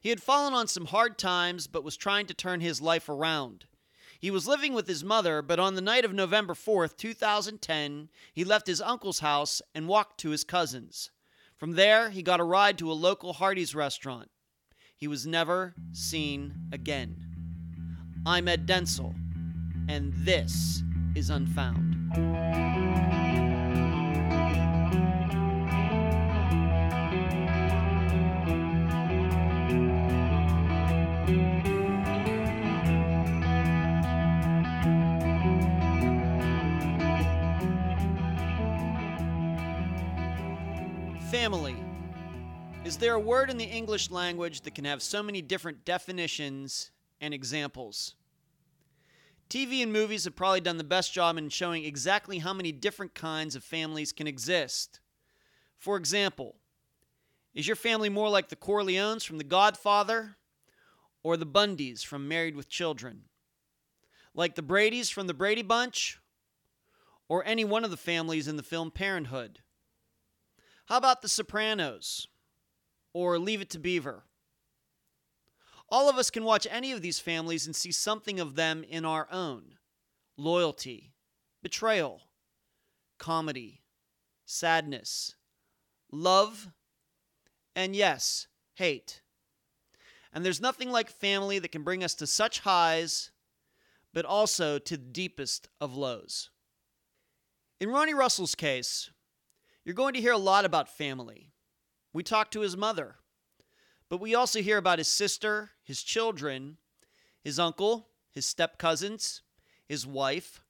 He had fallen on some hard times, but was trying to turn his life around. He was living with his mother, but on the night of November 4th, 2010, he left his uncle's house and walked to his cousin's. From there, he got a ride to a local Hardee's restaurant. He was never seen again. I'm Ed Denzel, and this is Unfound. Family. Is there a word in the English language that can have so many different definitions and examples? TV and movies have probably done the best job in showing exactly how many different kinds of families can exist. For example, is your family more like the Corleones from The Godfather or the Bundys from Married with Children? Like the Bradys from The Brady Bunch or any one of the families in the film Parenthood? How about The Sopranos or Leave It to Beaver? All of us can watch any of these families and see something of them in our own. Loyalty, betrayal, comedy, sadness, love, and yes, hate. And there's nothing like family that can bring us to such highs, but also to the deepest of lows. In Ronnie Russell's case, you're going to hear a lot about family. We talk to his mother, but we also hear about his sister, his children, his uncle, his step-cousins, his wife,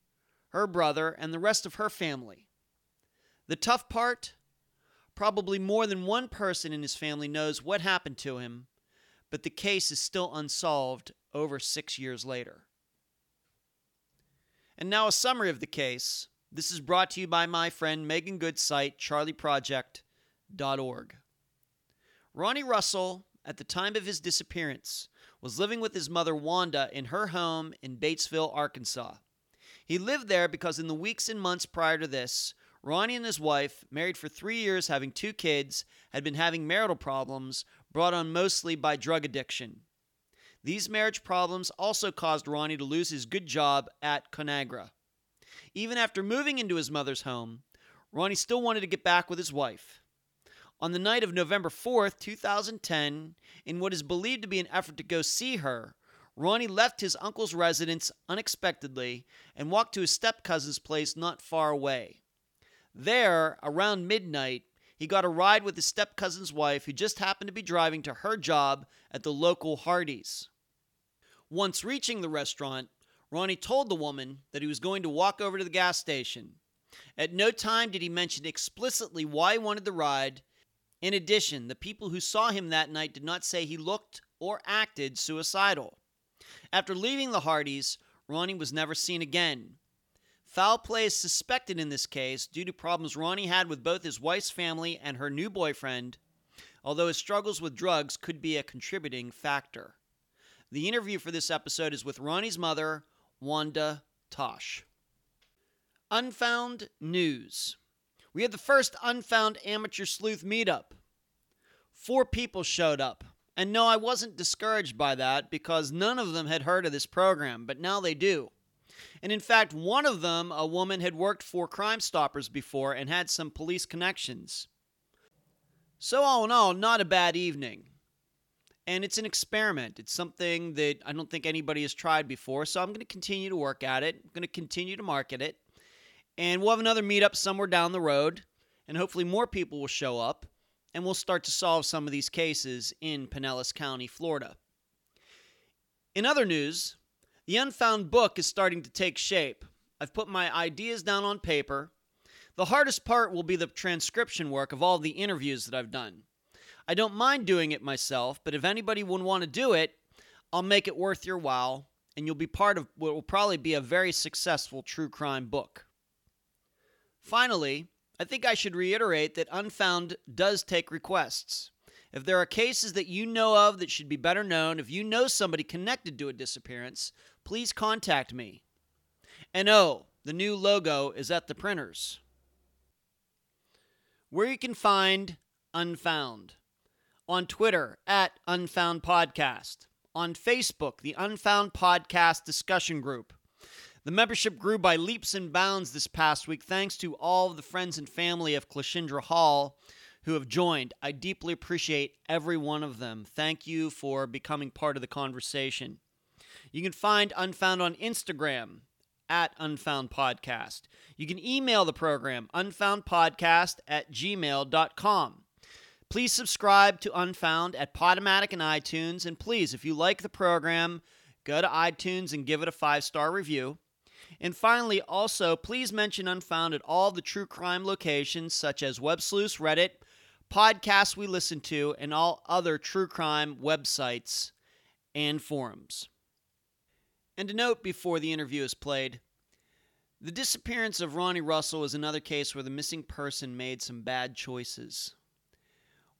her brother, and the rest of her family. The tough part? Probably more than one person in his family knows what happened to him, but the case is still unsolved over 6 years later. And now a summary of the case. This is brought to you by my friend Megan Good's site, CharlieProject.org. Ronnie Russell, at the time of his disappearance, was living with his mother Wanda in her home in Batesville, Arkansas. He lived there because in the weeks and months prior to this, Ronnie and his wife, married for 3 years, having 2 kids, had been having marital problems brought on mostly by drug addiction. These marriage problems also caused Ronnie to lose his good job at Conagra. Even after moving into his mother's home, Ronnie still wanted to get back with his wife. On the night of November 4th, 2010, in what is believed to be an effort to go see her, Ronnie left his uncle's residence unexpectedly and walked to his step-cousin's place not far away. There, around midnight, he got a ride with his step-cousin's wife, who just happened to be driving to her job at the local Hardee's. Once reaching the restaurant, Ronnie told the woman that he was going to walk over to the gas station. At no time did he mention explicitly why he wanted the ride. In addition, the people who saw him that night did not say he looked or acted suicidal. After leaving the Hardee's, Ronnie was never seen again. Foul play is suspected in this case due to problems Ronnie had with both his wife's family and her new boyfriend, although his struggles with drugs could be a contributing factor. The interview for this episode is with Ronnie's mother, Wanda Tosh. Unfound News. We had the first Unfound Amateur Sleuth meetup. 4 people showed up. And no, I wasn't discouraged by that because none of them had heard of this program, but now they do. And in fact, one of them, a woman, had worked for Crime Stoppers before and had some police connections. So all in all, not a bad evening. And it's an experiment. It's something that I don't think anybody has tried before, so I'm going to continue to work at it. I'm going to continue to market it. And we'll have another meetup somewhere down the road, and hopefully more people will show up, and we'll start to solve some of these cases in Pinellas County, Florida. In other news, the Unfound book is starting to take shape. I've put my ideas down on paper. The hardest part will be the transcription work of all the interviews that I've done. I don't mind doing it myself, but if anybody would want to do it, I'll make it worth your while, and you'll be part of what will probably be a very successful true crime book. Finally, I think I should reiterate that Unfound does take requests. If there are cases that you know of that should be better known, if you know somebody connected to a disappearance, please contact me. And oh, the new logo is at the printers. Where you can find Unfound. On Twitter, at Unfound Podcast. On Facebook, the Unfound Podcast discussion group. The membership grew by leaps and bounds this past week thanks to all of the friends and family of Klashindra Hall who have joined. I deeply appreciate every one of them. Thank you for becoming part of the conversation. You can find Unfound on Instagram, at Unfound Podcast. You can email the program, unfoundpodcast@gmail.com. Please subscribe to Unfound at Podomatic and iTunes. And please, if you like the program, go to iTunes and give it a 5-star review. And finally, also, please mention Unfound at all the true crime locations, such as Websleuths, Reddit, podcasts we listen to, and all other true crime websites and forums. And a note before the interview is played. The disappearance of Ronnie Russell is another case where the missing person made some bad choices.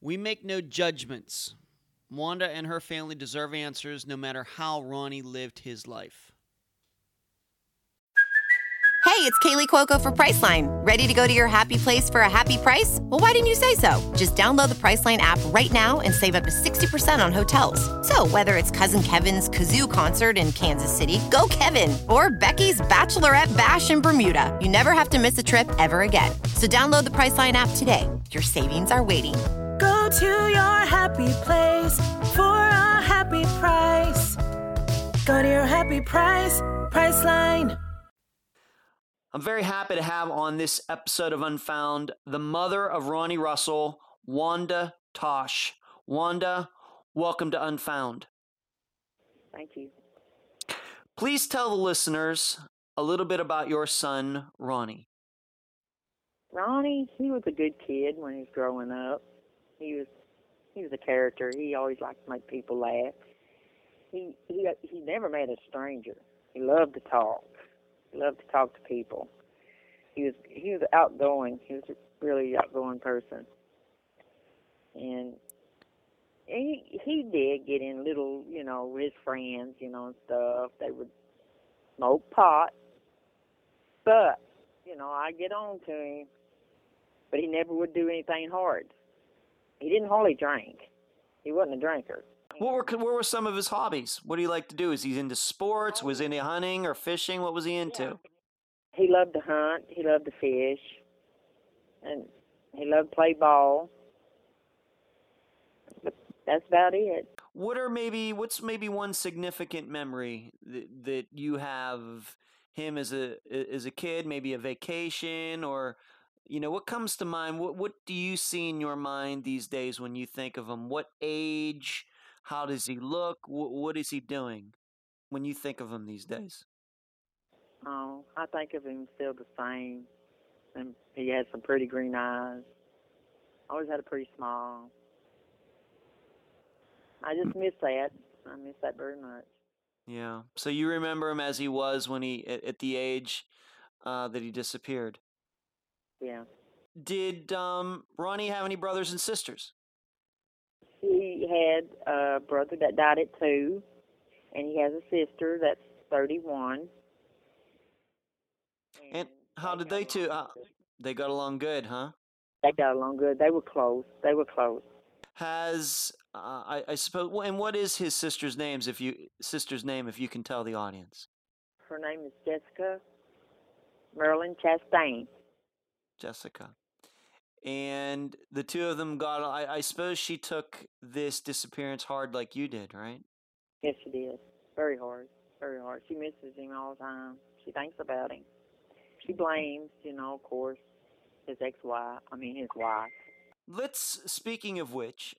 We make no judgments. Wanda and her family deserve answers no matter how Ronnie lived his life. Hey, it's Kaylee Cuoco for Priceline. Ready to go to your happy place for a happy price? Well, why didn't you say so? Just download the Priceline app right now and save up to 60% on hotels. So whether it's Cousin Kevin's Kazoo Concert in Kansas City, go Kevin, or Becky's Bachelorette Bash in Bermuda, you never have to miss a trip ever again. So download the Priceline app today. Your savings are waiting. Go to your happy place for a happy price. Go to your happy price, Priceline. I'm very happy to have on this episode of Unfound the mother of Ronnie Russell, Wanda Tosh. Wanda, welcome to Unfound. Thank you. Please tell the listeners a little bit about your son, Ronnie. Ronnie, he was a good kid when he was growing up. He was a character. He always liked to make people laugh. He never met a stranger. He loved to talk. Loved to talk to people. He was outgoing. He was a really outgoing person, and he did get in little, you know, with his friends, you know, and stuff. They would smoke pot, but you know, I get on to him, but he never would do anything hard. He didn't hardly drink. He wasn't a drinker. What were some of his hobbies? What do he like to do? Is he into sports? Was he into hunting or fishing? What was he into? He loved to hunt. He loved to fish. And he loved to play ball. But that's about it. What's maybe one significant memory that you have him as a kid? Maybe a vacation, or, you know, what comes to mind? What do you see in your mind these days when you think of him? What age? How does he look? What is he doing when you think of him these days? Oh, I think of him still the same. And he has some pretty green eyes. Always had a pretty smile. I just miss that. I miss that very much. Yeah. So you remember him as he was when he at the age that he disappeared? Yeah. Did Ronnie have any brothers and sisters? He had a brother that died at 2, and he has a sister that's 31. And how did they two? They got along good, huh? They got along good. They were close. Has I suppose? And what is his sister's names? If you can tell the audience. Her name is Jessica Marilyn Chastain. Jessica. And the two of them got, I suppose she took this disappearance hard like you did, right? Yes, she did. Very hard. Very hard. She misses him all the time. She thinks about him. She blames, you know, of course, his wife. Speaking of which,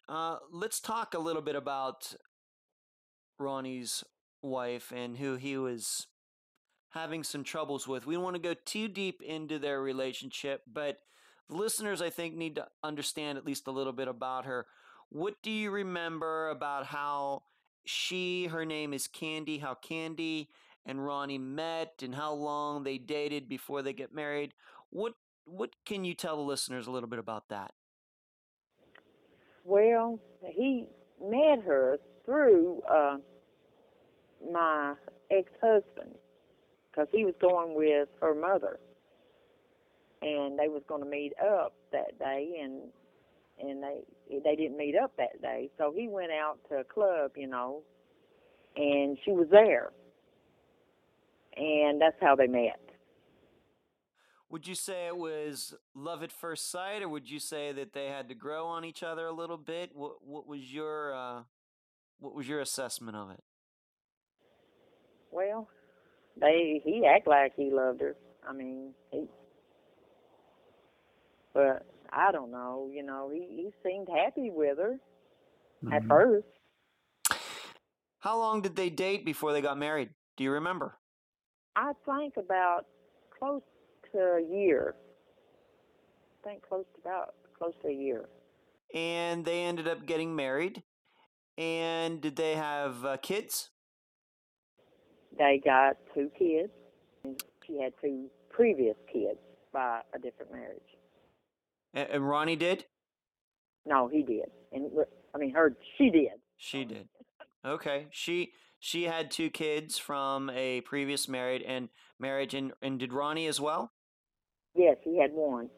let's talk a little bit about Ronnie's wife and who he was having some troubles with. We don't want to go too deep into their relationship, but the listeners, I think, need to understand at least a little bit about her. What do you remember about how she, her name is Candy, how Candy and Ronnie met and how long they dated before they get married? What can you tell the listeners a little bit about that? Well, he met her through my ex-husband because he was going with her mother. And they was going to meet up that day, and they didn't meet up that day. So he went out to a club, you know, and she was there. And that's how they met. Would you say it was love at first sight, or would you say that they had to grow on each other a little bit? What was your assessment of it? Well, he act like he loved her. I mean, but I don't know. You know, he seemed happy with her at first. How long did they date before they got married? Do you remember? I think about close to a year. And they ended up getting married. And did they have kids? They got 2 kids. She had 2 previous kids by a different marriage. And Ronnie did? No, he did. She did. She did. Okay. She had 2 kids from a previous marriage, and did Ronnie as well? Yes, he had 1.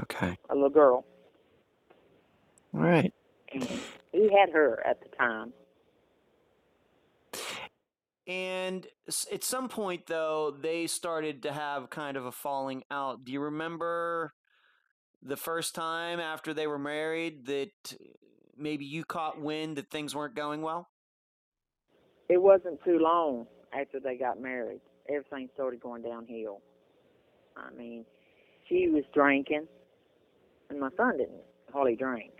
Okay. A little girl. All right. And he had her at the time. And at some point, though, they started to have kind of a falling out. Do you remember the first time after they were married that maybe you caught wind that things weren't going well? It wasn't too long after they got married. Everything started going downhill. I mean, she was drinking, and my son didn't hardly drink.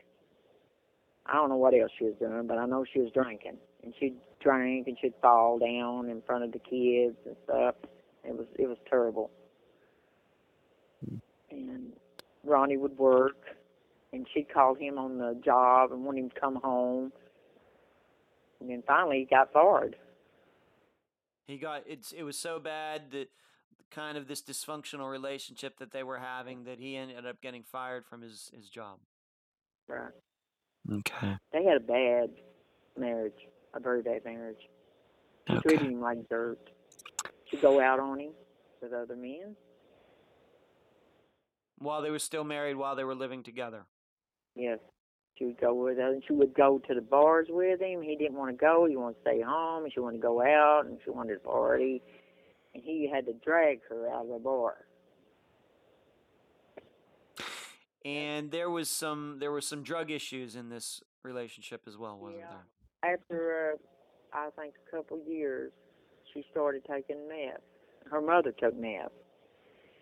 I don't know what else she was doing, but I know she was drinking. And she'd drink, and she'd fall down in front of the kids and stuff. It was terrible. And Ronnie would work, and she'd call him on the job and want him to come home. And then finally he got fired. It was so bad that kind of this dysfunctional relationship that they were having that he ended up getting fired from his job. Right. Okay. They had a bad marriage, a very bad marriage. She treated him like dirt. She'd go out on him with other men. While they were still married, while they were living together. Yes. She would go with us, and she would go to the bars with him. He didn't want to go. He wanted to stay home, and she wanted to go out, and she wanted to party. And he had to drag her out of the bar. And there were some drug issues in this relationship as well, wasn't there? After, I think, a couple years, she started taking meth. Her mother took meth.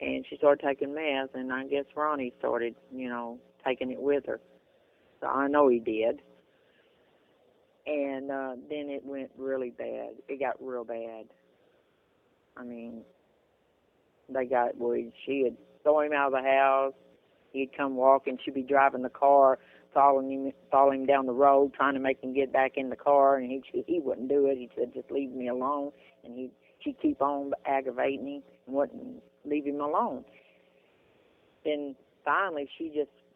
And she started taking meth, and I guess Ronnie started, taking it with her. So I know he did. And then it went really bad. It got real bad. I mean, they got worried. She would throw him out of the house. He'd come walking. She'd be driving the car, following him down the road, trying to make him get back in the car. And he wouldn't do it. He said, just leave me alone. And she'd keep on aggravating him and wouldn't leave him alone. Then finally,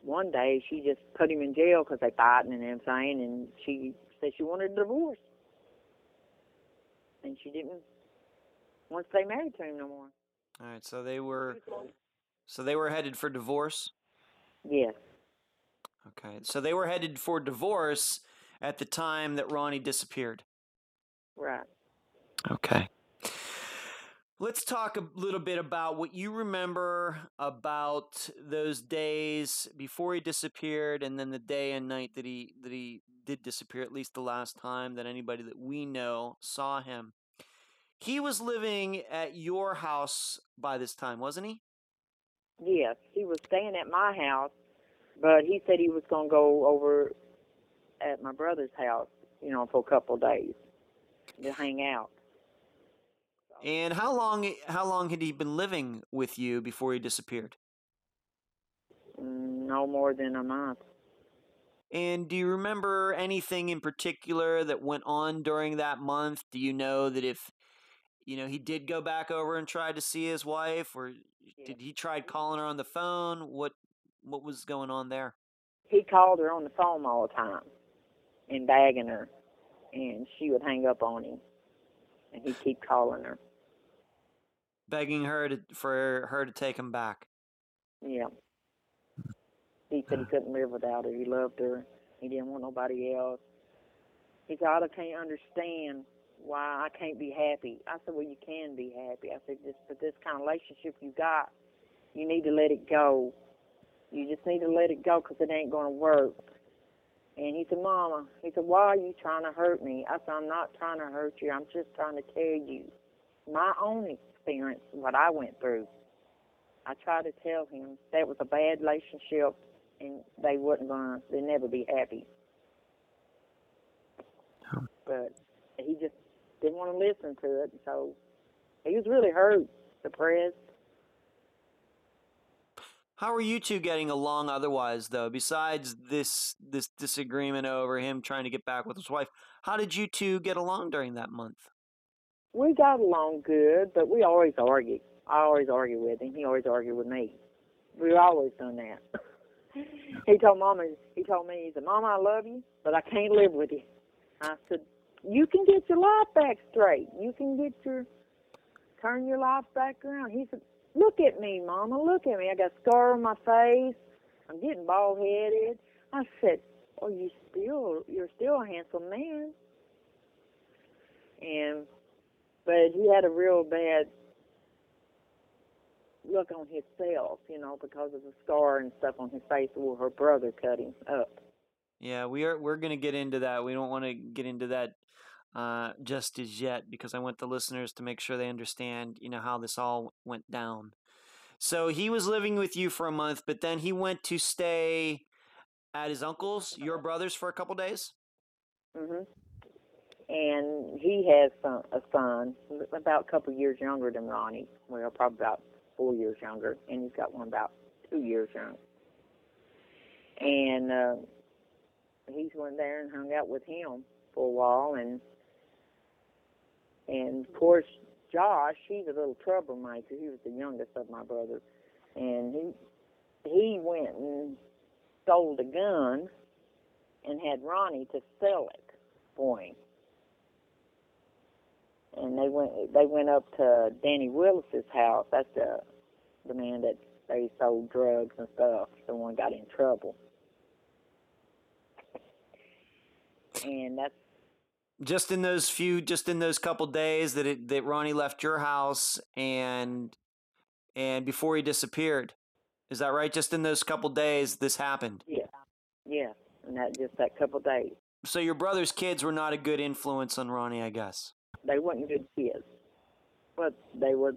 one day, she just put him in jail because they fighting and everything, and she said she wanted a divorce. And she didn't want to stay married to him no more. All right, so they were headed for divorce? Yes. Okay, so they were headed for divorce at the time that Ronnie disappeared. Right. Okay. Let's talk a little bit about what you remember about those days before he disappeared, and then the day and night that he did disappear, at least the last time that anybody that we know saw him. He was living at your house by this time, wasn't he? Yes, he was staying at my house, but he said he was going to go over at my brother's house, for a couple of days to hang out. And how long had he been living with you before he disappeared? No more than a month. And do you remember anything in particular that went on during that month? Do you know that if, you know, he did go back over and tried to see his wife, or did he try calling her on the phone? What was going on there? He called her on the phone all the time and bagging her, and she would hang up on him, and he'd keep calling her. Begging her for her to take him back. Yeah. He said he couldn't live without her. He loved her. He didn't want nobody else. He said, I can't understand why I can't be happy. I said, well, you can be happy. I said, just for this kind of relationship you got, you need to let it go. You just need to let it go because it ain't going to work. And he said, Mama, he said, why are you trying to hurt me? I said, I'm not trying to hurt you. I'm just trying to tell you my own experience, what I went through. I tried to tell him that was a bad relationship and they wasn't going to, they'd never be happy. But he just didn't want to listen to it, so he was really hurt, depressed. How are you two getting along otherwise, though? Besides this disagreement over him trying to get back with his wife, how did you two get along during that month? We got along good, but we always argued. I always argued with him. He always argued with me. We've always done that. He told me, he said, Mama, I love you, but I can't live with you. I said, you can get your life back straight. You can turn your life back around. He said, look at me, Mama, look at me. I got a scar on my face. I'm getting bald-headed. I said, oh, you're still a handsome man. But he had a real bad look on himself, you know, because of the scar and stuff on his face. Well, her brother cut him up. Yeah, we're going to get into that. We don't want to get into that just as yet, because I want the listeners to make sure they understand, you know, how this all went down. So he was living with you for a month, but then he went to stay at his uncle's, your brother's, for a couple days? Mm-hmm. And he has a son about a couple years younger than Ronnie. Well, probably about 4 years younger, and he's got one about 2 years younger. And he's went there and hung out with him for a while, and of course Josh, he's a little troublemaker. He was the youngest of my brothers, and he went and sold a gun and had Ronnie to sell it for him. And they went up to Danny Willis's house. That's the man that they sold drugs and stuff. The one got in trouble. And that's just in those couple days that Ronnie left your house and before he disappeared. Is that right? Just in those couple days this happened. Yeah. And that couple days. So your brother's kids were not a good influence on Ronnie, I guess. They wasn't good kids. But they were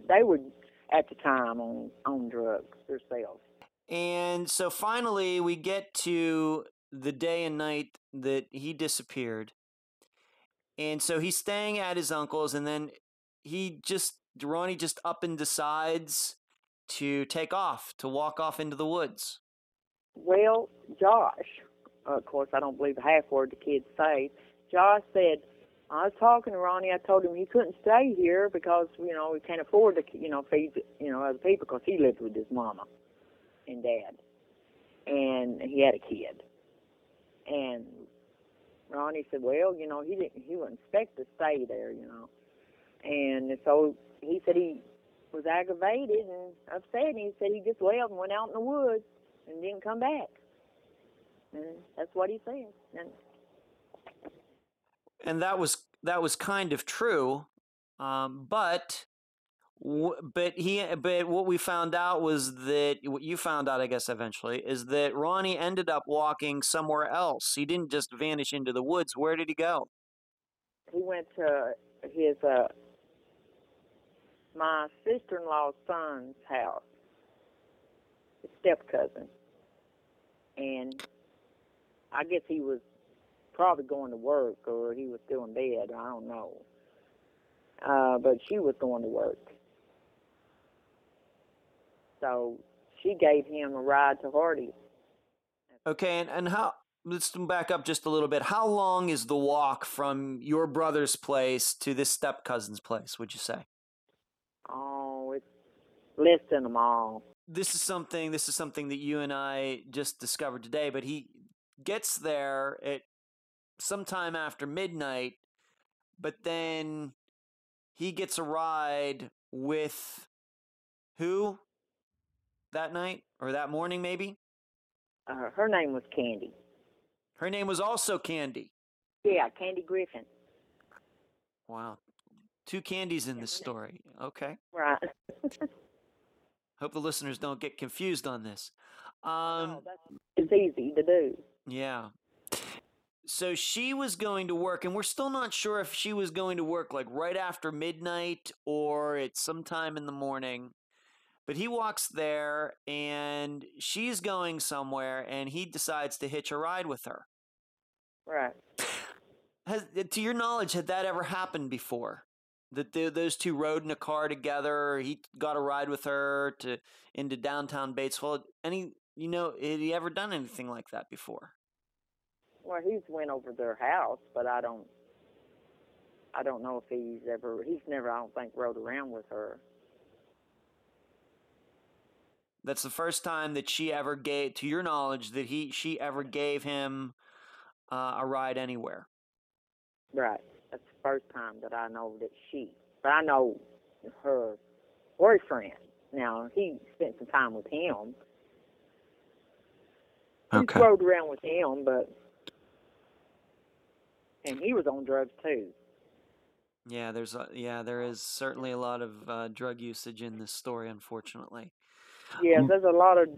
at the time on drugs themselves. And so finally we get to the day and night that he disappeared. And so he's staying at his uncle's, and then Ronnie just up and decides to walk off into the woods. Well, Josh, of course, I don't believe half word the kids say. Josh said, I was talking to Ronnie. I told him he couldn't stay here because, you know, he can't afford to, you know, feed, you know, other people, because he lived with his mama and dad. And he had a kid. And Ronnie said, well, you know, he wouldn't expect to stay there, you know. And so he said he was aggravated and upset, and he said he just left and went out in the woods and didn't come back. And that's what he said. And that was kind of true, but what we found out was that what you found out, I guess, eventually, is that Ronnie ended up walking somewhere else. He didn't just vanish into the woods. Where did he go? He went to his my sister-in-law's son's house, his step cousin, and I guess he was probably going to work, or he was still in bed, I don't know. But she was going to work. So she gave him a ride to Hardee's. Okay, and how let's back up just a little bit. How long is the walk from your brother's place to this step-cousin's place, would you say? Oh, it's less than a mile. This is something that you and I just discovered today, but he gets there at sometime after midnight, but then he gets a ride with who that night or that morning maybe? Her name was Candy. Her name was also Candy. Yeah, Candy Griffin. Wow. Two Candies in this story. Okay. Right. Hope the listeners don't get confused on this. It's easy to do. Yeah. So she was going to work, and we're still not sure if she was going to work like right after midnight or at some time in the morning. But he walks there, and she's going somewhere, and he decides to hitch a ride with her. Right. To your knowledge, had that ever happened before? That those two rode in a car together, he got a ride with her into downtown Batesville. Had he ever done anything like that before? Well, he's went over their house, but I don't know if he's never, I don't think, rode around with her. That's the first time that she ever gave, to your knowledge, that she ever gave him a ride anywhere. Right. That's the first time that I know that but I know her boyfriend. Now, he spent some time with him. Okay. He rode around with him, and he was on drugs too. Yeah, there is certainly a lot of drug usage in this story, unfortunately. Yeah, there's a lot of,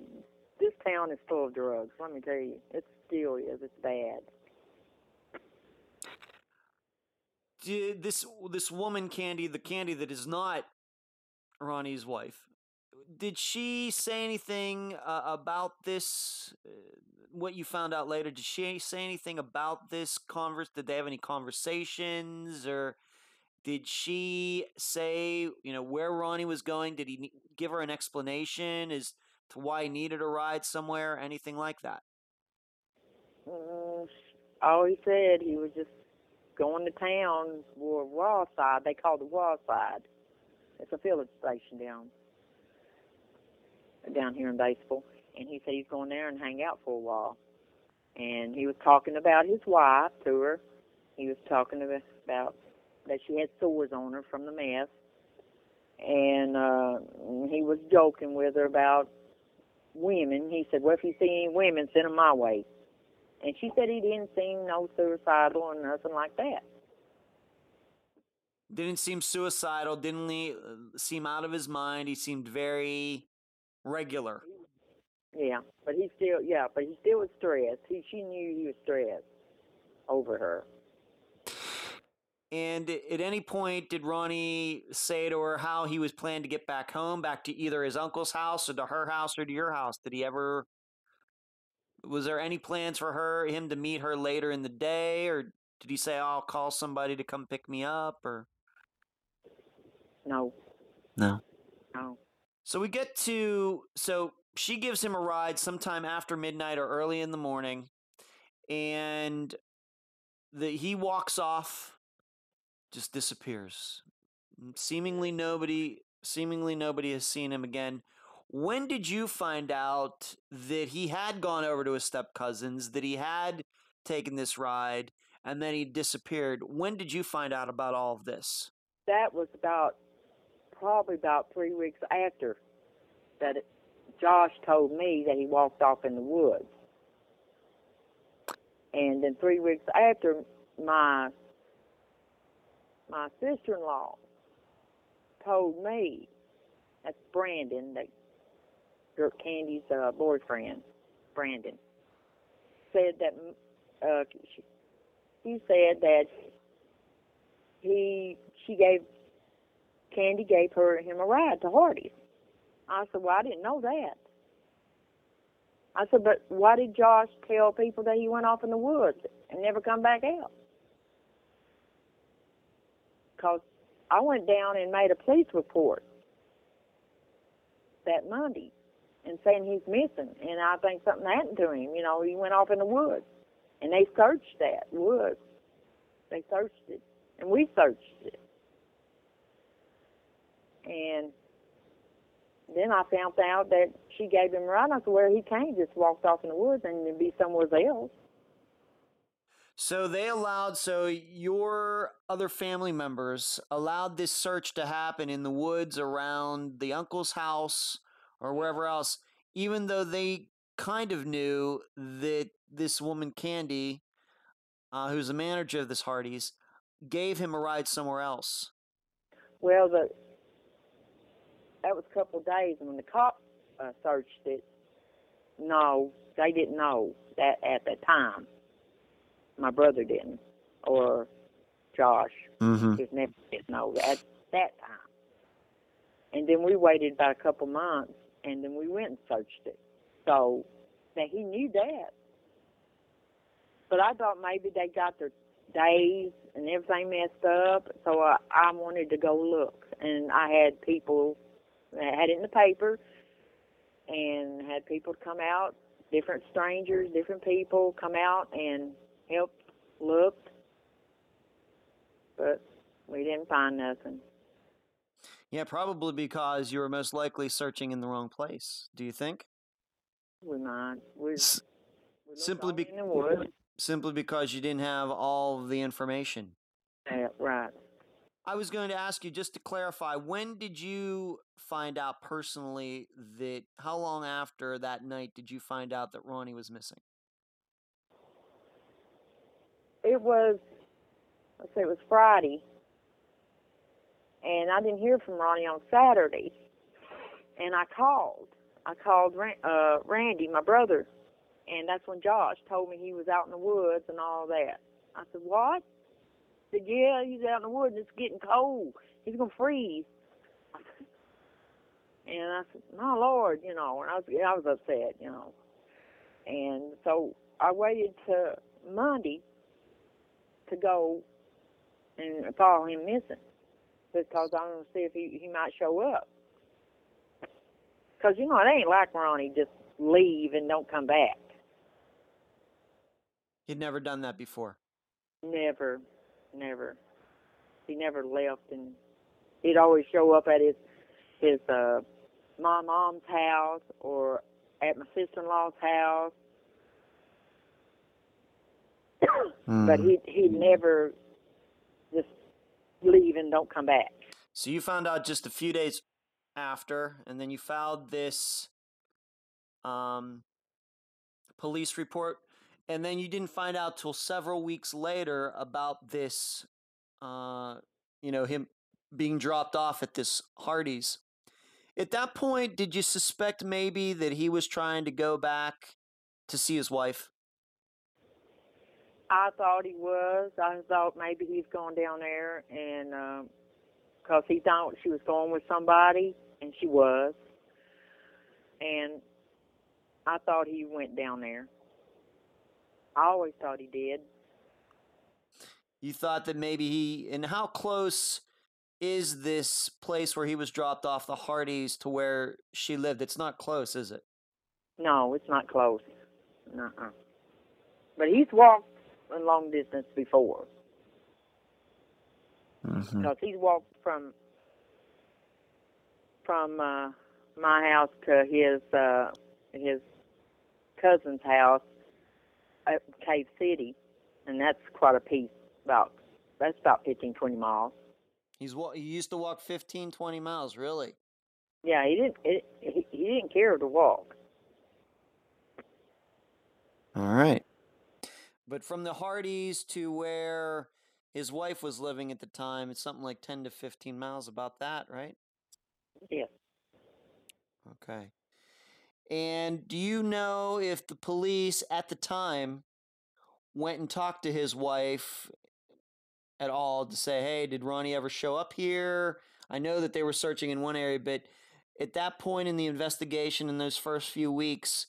this town is full of drugs, let me tell you. It still is, it's bad. This woman, Candy, the Candy that is not Ronnie's wife, did she say anything about this, what you found out later? Did she say anything about this converse? Did they have any conversations, or did she say, where Ronnie was going? Did he give her an explanation as to why he needed a ride somewhere, anything like that? All he said, he was just going to town, or Wall Side. They call it the Wall Side. It's a filling station down here in Batesville. And he said he's going there and hang out for a while. And he was talking about his wife to her. He was talking about that she had sores on her from the meth. And he was joking with her about women. He said, well, if you see any women, send them my way. And she said he didn't seem no suicidal or nothing like that. Didn't seem suicidal, didn't seem out of his mind. He seemed very regular. Yeah, but he still was stressed. She knew he was stressed over her. And at any point, did Ronnie say to her how he was planning to get back home, back to either his uncle's house or to her house or to your house? Did he ever... Was there any plans for him to meet her later in the day, or did he say, oh, I'll call somebody to come pick me up, or? No. So she gives him a ride sometime after midnight or early in the morning, and he walks off, just disappears. Seemingly nobody has seen him again. When did you find out that he had gone over to his step-cousins, that he had taken this ride, and then he disappeared? When did you find out about all of this? That was probably about 3 weeks after that Josh told me that he walked off in the woods. And then 3 weeks after, my sister-in-law told me, that's Brandon, that Candy's boyfriend, Brandon, said that Candy gave him a ride to Hardee's. I said, well, I didn't know that. I said, but why did Josh tell people that he went off in the woods and never come back out? Because I went down and made a police report that Monday, and saying he's missing, and I think something happened to him. He went off in the woods. And they searched that wood. They searched it. And we searched it. And then I found out that she gave him right on to where he can't just walked off in the woods and it'd be somewhere else. So they allowed, so your other family members allowed this search to happen in the woods around the uncle's house or wherever else, even though they kind of knew that this woman, Candy, who's the manager of this Hardee's, gave him a ride somewhere else. Well, that was a couple of days when the cops searched it. No, they didn't know that at that time. My brother didn't, or Josh. Mm-hmm. His nephew didn't know at that time. And then we waited about a couple months, and then we went and searched it. So now he knew that. But I thought maybe they got their days and everything messed up, so I wanted to go look. And I had people, I had it in the paper, and had people come out, different strangers, different people come out and helped, looked, but we didn't find nothing. Yeah, probably because you were most likely searching in the wrong place, do you think? We're not. Simply because you didn't have all the information. Yeah, right. I was going to ask you, just to clarify, when did you find out personally that, how long after that night did you find out that Ronnie was missing? It was, let's say it was Friday, and I didn't hear from Ronnie on Saturday, and I called Randy, my brother, and that's when Josh told me he was out in the woods and all that. I said, what? He said, yeah, he's out in the woods, it's getting cold, he's going to freeze. And I said, my Lord, you know, and I was upset, you know. And so I waited to Monday to go and follow him missing because I want to see if he might show up. Because, you know, it ain't like Ronnie just leave and don't come back. He'd never done that before? Never. He never left, and he'd always show up at his my mom's house or at my sister-in-law's house. But he never just leave and don't come back. So you found out just a few days after, and then you filed this police report, and then you didn't find out till several weeks later about this, him being dropped off at this Hardee's. At that point, did you suspect maybe that he was trying to go back to see his wife? I thought he was. I thought maybe he's gone down there and because he thought she was going with somebody, and she was. And I thought he went down there. I always thought he did. You thought that maybe and how close is this place where he was dropped off, the Hardee's, to where she lived? It's not close, is it? No, it's not close. Uh-uh. But he's walked in long distance before. Mm-hmm. Because he's walked from my house to his cousin's house at Cave City, and that's quite a piece. That's about 15, 20 miles. He used to walk 15, 20 miles, really? Yeah, he didn't care to walk. All right. But from the Hardee's to where his wife was living at the time, it's something like 10 to 15 miles, about that, right? Yes. Okay. And do you know if the police at the time went and talked to his wife at all to say, hey, did Ronnie ever show up here? I know that they were searching in one area, but at that point in the investigation in those first few weeks,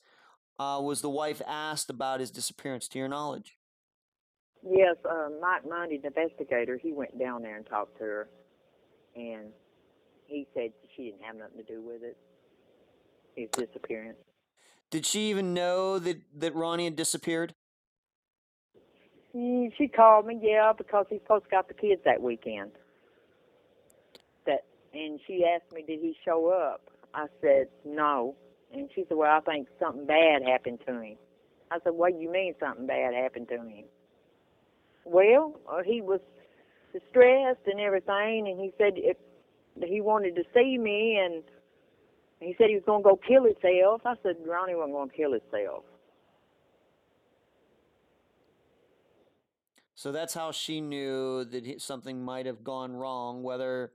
was the wife asked about his disappearance, to your knowledge? Yes, Mike Mundy, the investigator, he went down there and talked to her, and he said she didn't have nothing to do with it, his disappearance. Did she even know that Ronnie had disappeared? She called me, yeah, because he's supposed to got the kids that weekend. And she asked me, did he show up? I said, no. And she said, well, I think something bad happened to him. I said, what do you mean something bad happened to him? Well, he was distressed and everything, and he said he wanted to see me, and he said he was going to go kill himself. I said, Ronnie wasn't going to kill himself. So that's how she knew that something might have gone wrong, whether...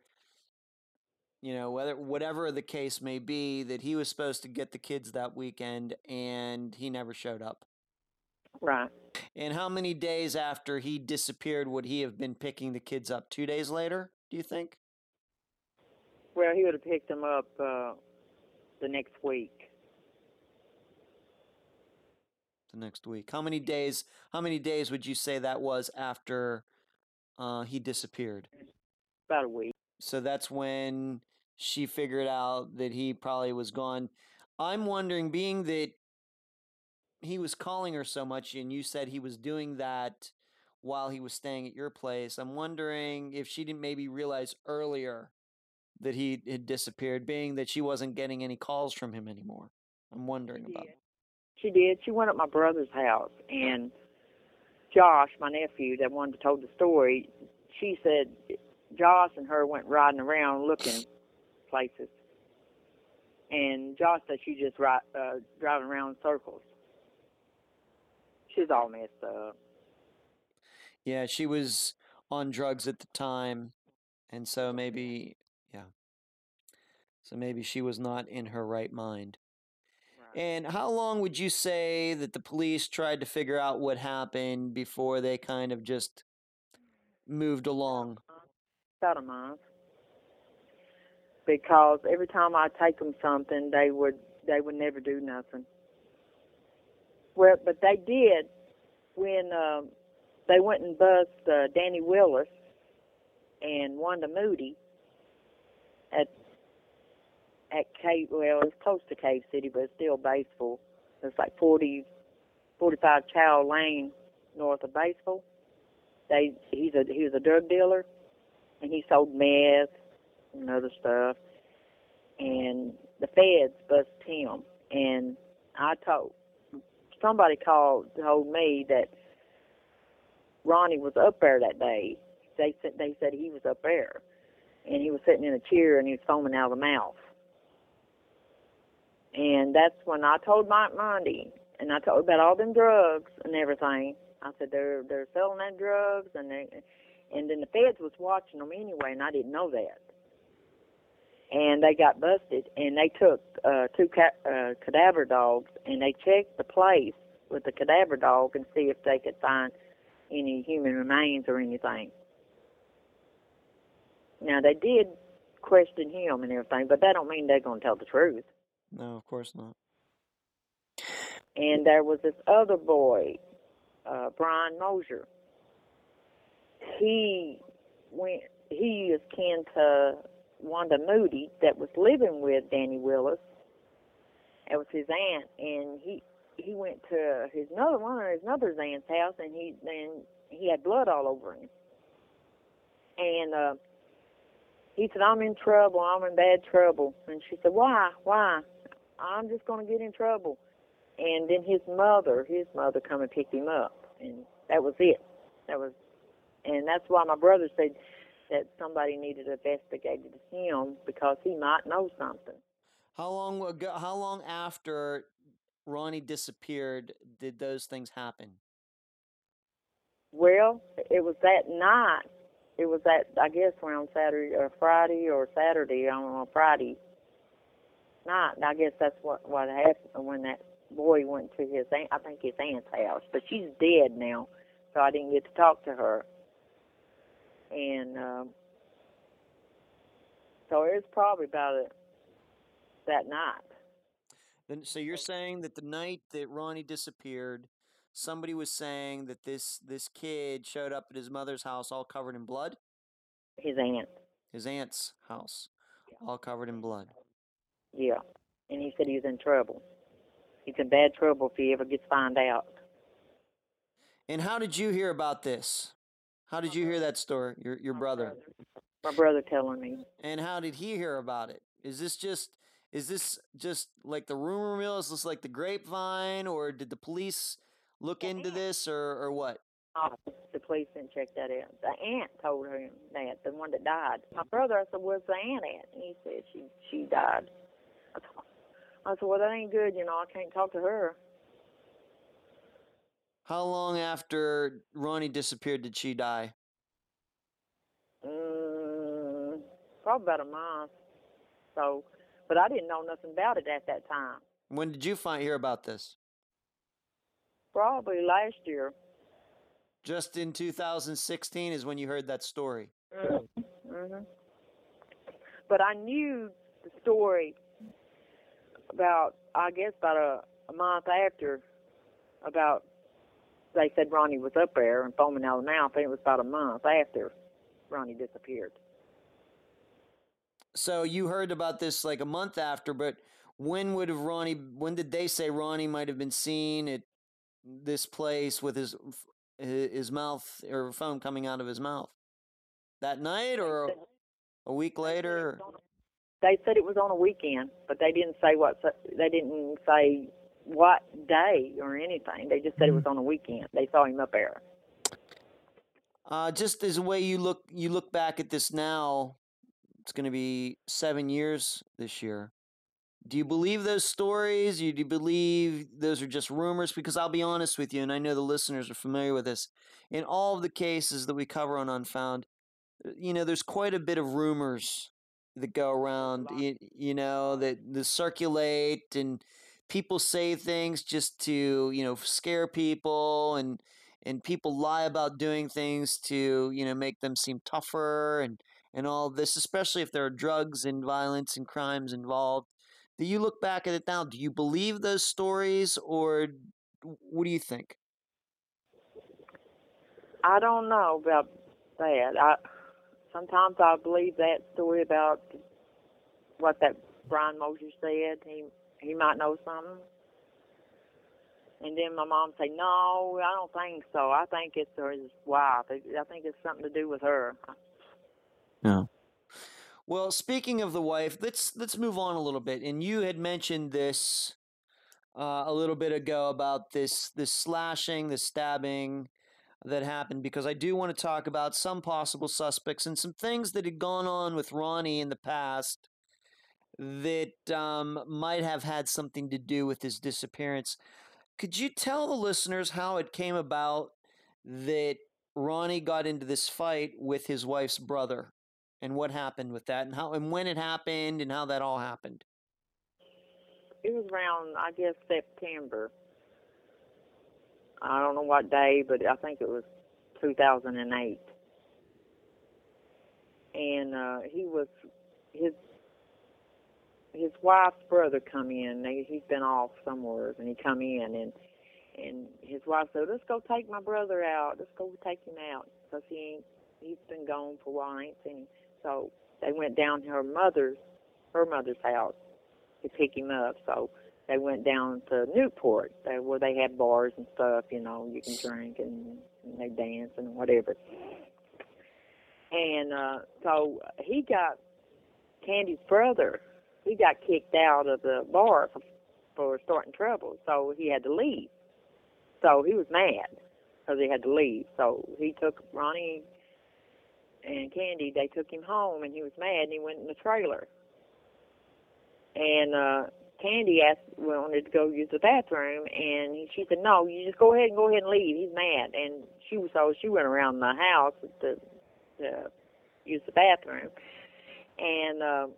You know, whatever the case may be, that he was supposed to get the kids that weekend, and he never showed up. Right. And how many days after he disappeared would he have been picking the kids up? 2 days later, do you think? Well, he would have picked them up the next week. The next week. How many days would you say that was after he disappeared? About a week. So that's when... she figured out that he probably was gone. I'm wondering, being that he was calling her so much and you said he was doing that while he was staying at your place, I'm wondering if she didn't maybe realize earlier that he had disappeared, being that she wasn't getting any calls from him anymore. I'm wondering about it. She did. She went up my brother's house, and Josh, my nephew, that one that told the story, she said Josh and her went riding around looking places, and Josh said she just driving around in circles. She's all messed up. Yeah, she was on drugs at the time, and so maybe she was not in her right mind. Right. And how long would you say that the police tried to figure out what happened before they kind of just moved along? About a month. Because every time I take them something, they would never do nothing. Well, but they did when they went and bust Danny Willis and Wanda Moody at Cave. Well, it's close to Cave City, but it's still Batesville. It's like 45 Child Lane north of Batesville. He was a drug dealer, and he sold meth and other stuff, and the feds bust him. And I told somebody told me that Ronnie was up there that day. They said he was up there, and he was sitting in a chair and he was foaming out of the mouth. And that's when I told Mike Mundy, and I told about all them drugs and everything. I said they're selling that drugs, and then the feds was watching them anyway, and I didn't know that. And they got busted, and they took two cadaver dogs, and they checked the place with the cadaver dog and see if they could find any human remains or anything. Now, they did question him and everything, but that don't mean they're going to tell the truth. No, of course not. And there was this other boy, Brian Mosier. He is kin to Wanda Moody, that was living with Danny Willis. That was his aunt, and he went to his aunt's house, and he had blood all over him. And he said, "I'm in trouble. I'm in bad trouble." And she said, "Why? Why? I'm just going to get in trouble." And then his mother come and picked him up, and that was it. And that's why my brother said that somebody needed to investigate him, because he might know something. How long after Ronnie disappeared did those things happen? Well, it was that night. It was that, I guess, around Friday, I don't know, Friday night. I guess that's what happened when that boy went to his aunt, I think his aunt's house. But she's dead now, so I didn't get to talk to her. And so it was probably about that night. Then, so you're saying that the night that Ronnie disappeared, somebody was saying that this kid showed up at his mother's house all covered in blood? His aunt. His aunt's house, yeah. All covered in blood. Yeah, and he said he was in trouble. He's in bad trouble if he ever gets found out. And how did you hear about this? How did you hear that story? Your brother. My brother telling me. And how did he hear about it? Is this just like the rumor mill? Is this like the grapevine, or did the police look into this, or what? The police didn't check that out. The aunt told him that, the one that died. My brother, I said, where's the aunt at? And he said, she died. I said, well, that ain't good, you know, I can't talk to her. How long after Ronnie disappeared did she die? Probably about a month. So, but I didn't know nothing about it at that time. When did you hear about this? Probably last year. Just in 2016 is when you heard that story. Mm-hmm. But I knew the story about a month after, about they said Ronnie was up there and foaming out of the mouth. I think it was about a month after Ronnie disappeared. So you heard about this like a month after, but when did they say Ronnie might have been seen at this place with his mouth or foam coming out of his mouth? That night or a week later? They said it was on a weekend, but they didn't say what day or anything. They just said it was on a weekend. They saw him up there. Just as a way you look back at this now, it's going to be 7 years this year. Do you believe those stories? Do you believe those are just rumors? Because I'll be honest with you, and I know the listeners are familiar with this. In all of the cases that we cover on Unfound, you know, there's quite a bit of rumors that go around, you know, that circulate, and people say things just to, you know, scare people, and people lie about doing things to, you know, make them seem tougher and all this, especially if there are drugs and violence and crimes involved. Do you look back at it now? Do you believe those stories, or what do you think? I don't know about that. Sometimes I believe that story about what that Brian Mosier said. He might know something. And then my mom say, no, I don't think so. I think it's his wife. I think it's something to do with her. No. Well, speaking of the wife, let's move on a little bit. And you had mentioned this a little bit ago about this slashing, this stabbing that happened, because I do want to talk about some possible suspects and some things that had gone on with Ronnie in the past that might have had something to do with his disappearance. Could you tell the listeners how it came about that Ronnie got into this fight with his wife's brother? And what happened with that, and how, and when it happened, and how that all happened? It was around, I guess, September. I don't know what day, but I think it was 2008. And his wife's brother come in. He's been off somewhere, and he come in, and his wife said, "Let's go take my brother out. Let's go take him out, because he's been gone for a while. I ain't seen him." So they went down to her mother's house to pick him up. So they went down to Newport, where they had bars and stuff, you know, you can drink and they dance and whatever. And so he got, Candy's brother, he got kicked out of the bar for starting trouble. So he had to leave. So he was mad because he had to leave. So he took Ronnie and Candy, they took him home, and he was mad, and he went in the trailer. And Candy wanted to go use the bathroom, and she said, "No, you just go ahead and leave. He's mad." And she went around the house to use the bathroom. And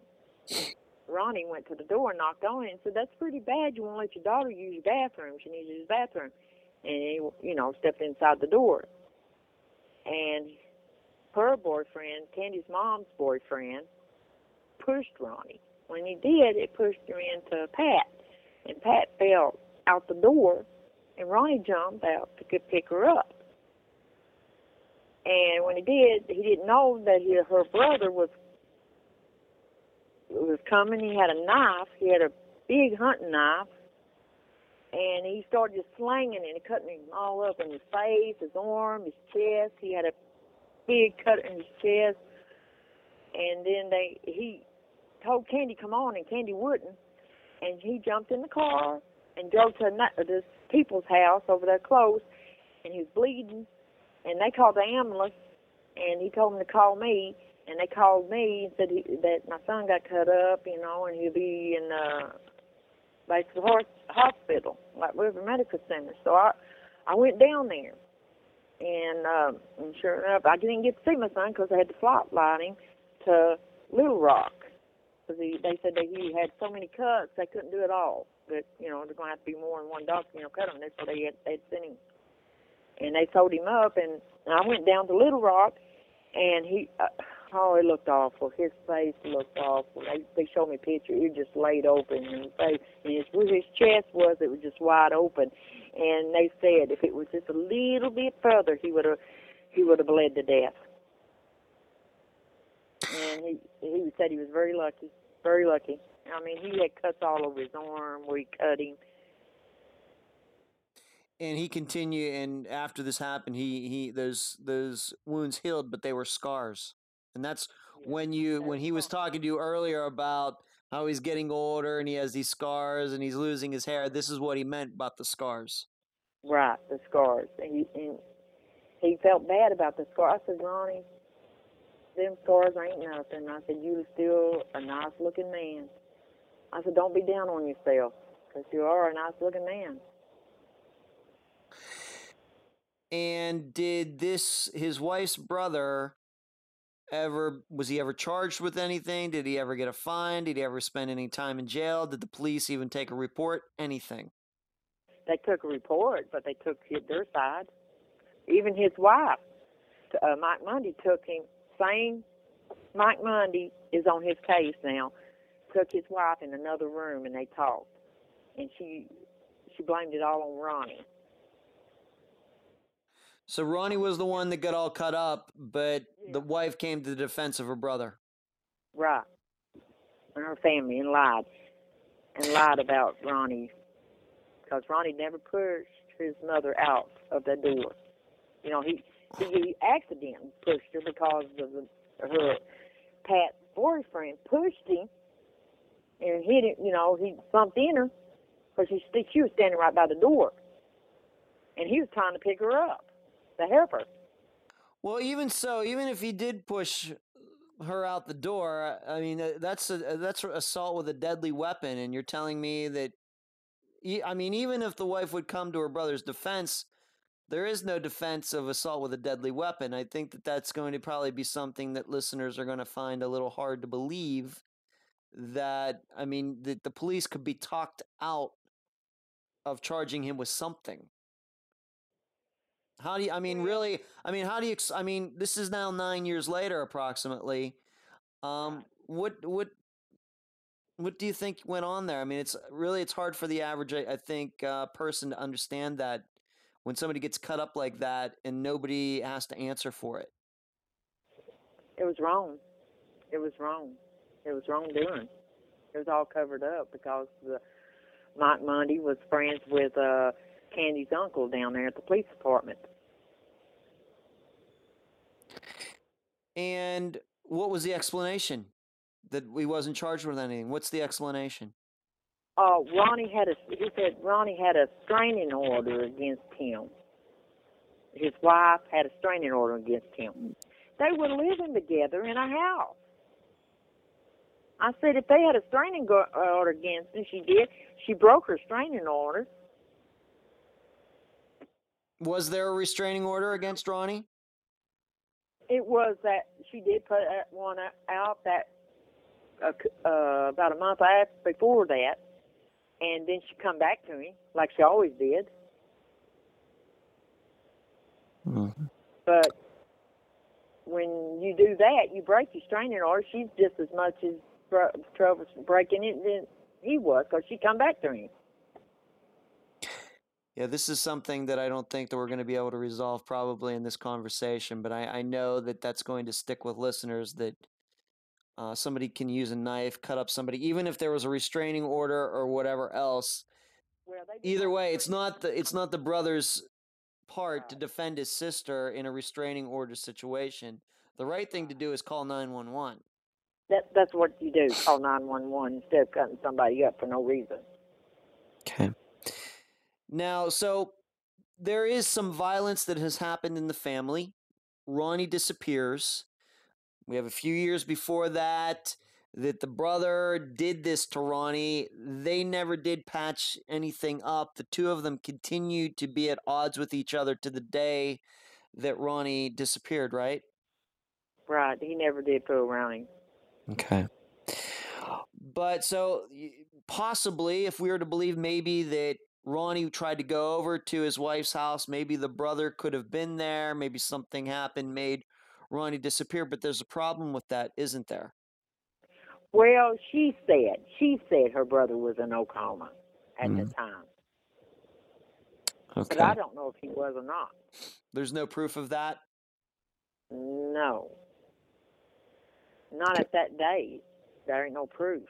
Ronnie went to the door and knocked on it and said, "That's pretty bad. You won't let your daughter use your bathroom. She needs to use the bathroom." And he, you know, stepped inside the door. And her boyfriend, Candy's mom's boyfriend, pushed Ronnie. When he did, it pushed her into Pat, and Pat fell out the door, and Ronnie jumped out to pick her up. And when he did, he didn't know that her brother was coming. He had a knife. He had a big hunting knife, and he started just slanging and cutting him all up in his face, his arm, his chest. He had a big cut in his chest. And then he told Candy, come on, and Candy wouldn't. And he jumped in the car and drove to this people's house over there close, and he was bleeding. And they called the ambulance, and he told them to call me. And they called me and said that my son got cut up, you know, and he'll be in Batesville Hospital, like River Medical Center. So I went down there, and sure enough, I didn't get to see my son because I had to flight light him to Little Rock. Because they said that he had so many cuts, they couldn't do it all. But, you know, there's going to have to be more than one doctor, you know, cut him. That's what they'd sent him. And they sewed him up, and I went down to Little Rock, and he, it looked awful. His face looked awful. They showed me a picture. He just laid open in his face. And where his chest was, it was just wide open. And they said if it was just a little bit further, he would have bled to death. And he said he was very lucky, very lucky. I mean, he had cuts all over his arm where he cut him. And he continued, and after this happened, he those wounds healed, but they were scars. And that's when he was talking to you earlier about how he's getting older and he has these scars and he's losing his hair. This is what he meant about the scars. Right, the scars. And he felt bad about the scars. I said, Ronnie, them scars ain't nothing. I said, you're still a nice-looking man. I said, don't be down on yourself because you are a nice-looking man. And did his wife's brother, was he ever charged with anything? Did he ever get a fine? Did he ever spend any time in jail? Did the police even take a report? Anything? They took a report, but they took their side. Even his wife, Mike Mundy, took him. Same Mike Mundy is on his case now. Took his wife in another room and they talked, and she blamed it all on Ronnie. So Ronnie was the one that got all cut up, but the wife came to the defense of her brother. Right. And her family, and lied. And lied about Ronnie. Because Ronnie never pushed his mother out of that door. You know, he accidentally pushed her because of her Pat's boyfriend pushed him and hit him, you know, he bumped in her because she was standing right by the door. And he was trying to pick her up. The helper. Well, even so, even if he did push her out the door, I mean, that's assault with a deadly weapon, and you're telling me that, I mean, even if the wife would come to her brother's defense, there is no defense of assault with a deadly weapon. I think that that's going to probably be something that listeners are going to find a little hard to believe, that, I mean, that the police could be talked out of charging him with something. How do you, I mean, really, I mean, how do you, I mean, this is now 9 years later, approximately. What do you think went on there? I mean, it's hard for the average, I think, person to understand that when somebody gets cut up like that and nobody has to answer for it. It was wrong. It was wrong. It was wrongdoing. It was all covered up because Mike Mundy was friends with, Candy's uncle down there at the police department. And what was the explanation that he wasn't charged with anything? What's the explanation? He said Ronnie had a straining order against him. His wife had a straining order against him. They were living together in a house. I said if they had a straining order against him, she did. She broke her straining order. Was there a restraining order against Ronnie? It was that she did put one out that about a month before that, and then she come back to me like she always did. Mm-hmm. But when you do that, you break your straining order. She's just as much as Trevor's breaking it than he was, because she come back to him. Yeah, this is something that I don't think that we're going to be able to resolve probably in this conversation, but I know that that's going to stick with listeners, that somebody can use a knife, cut up somebody, even if there was a restraining order or whatever else, where they either way, it's not the brother's part to defend his sister in a restraining order situation. The right thing to do is call 911. That's what you do. Call 911 instead of cutting somebody up for no reason. Okay. Now, so there is some violence that has happened in the family. Ronnie disappears. We have a few years before that the brother did this to Ronnie. They never did patch anything up. The two of them continued to be at odds with each other to the day that Ronnie disappeared, right? Right. He never did pull Ronnie. Okay. But so possibly, if we were to believe maybe that Ronnie tried to go over to his wife's house, maybe the brother could have been there, maybe something happened, made Ronnie disappear, but there's a problem with that, isn't there? Well, she said her brother was in Oklahoma at the time. Okay. But I don't know if he was or not. There's no proof of that? No. Not at that day. There ain't no proof.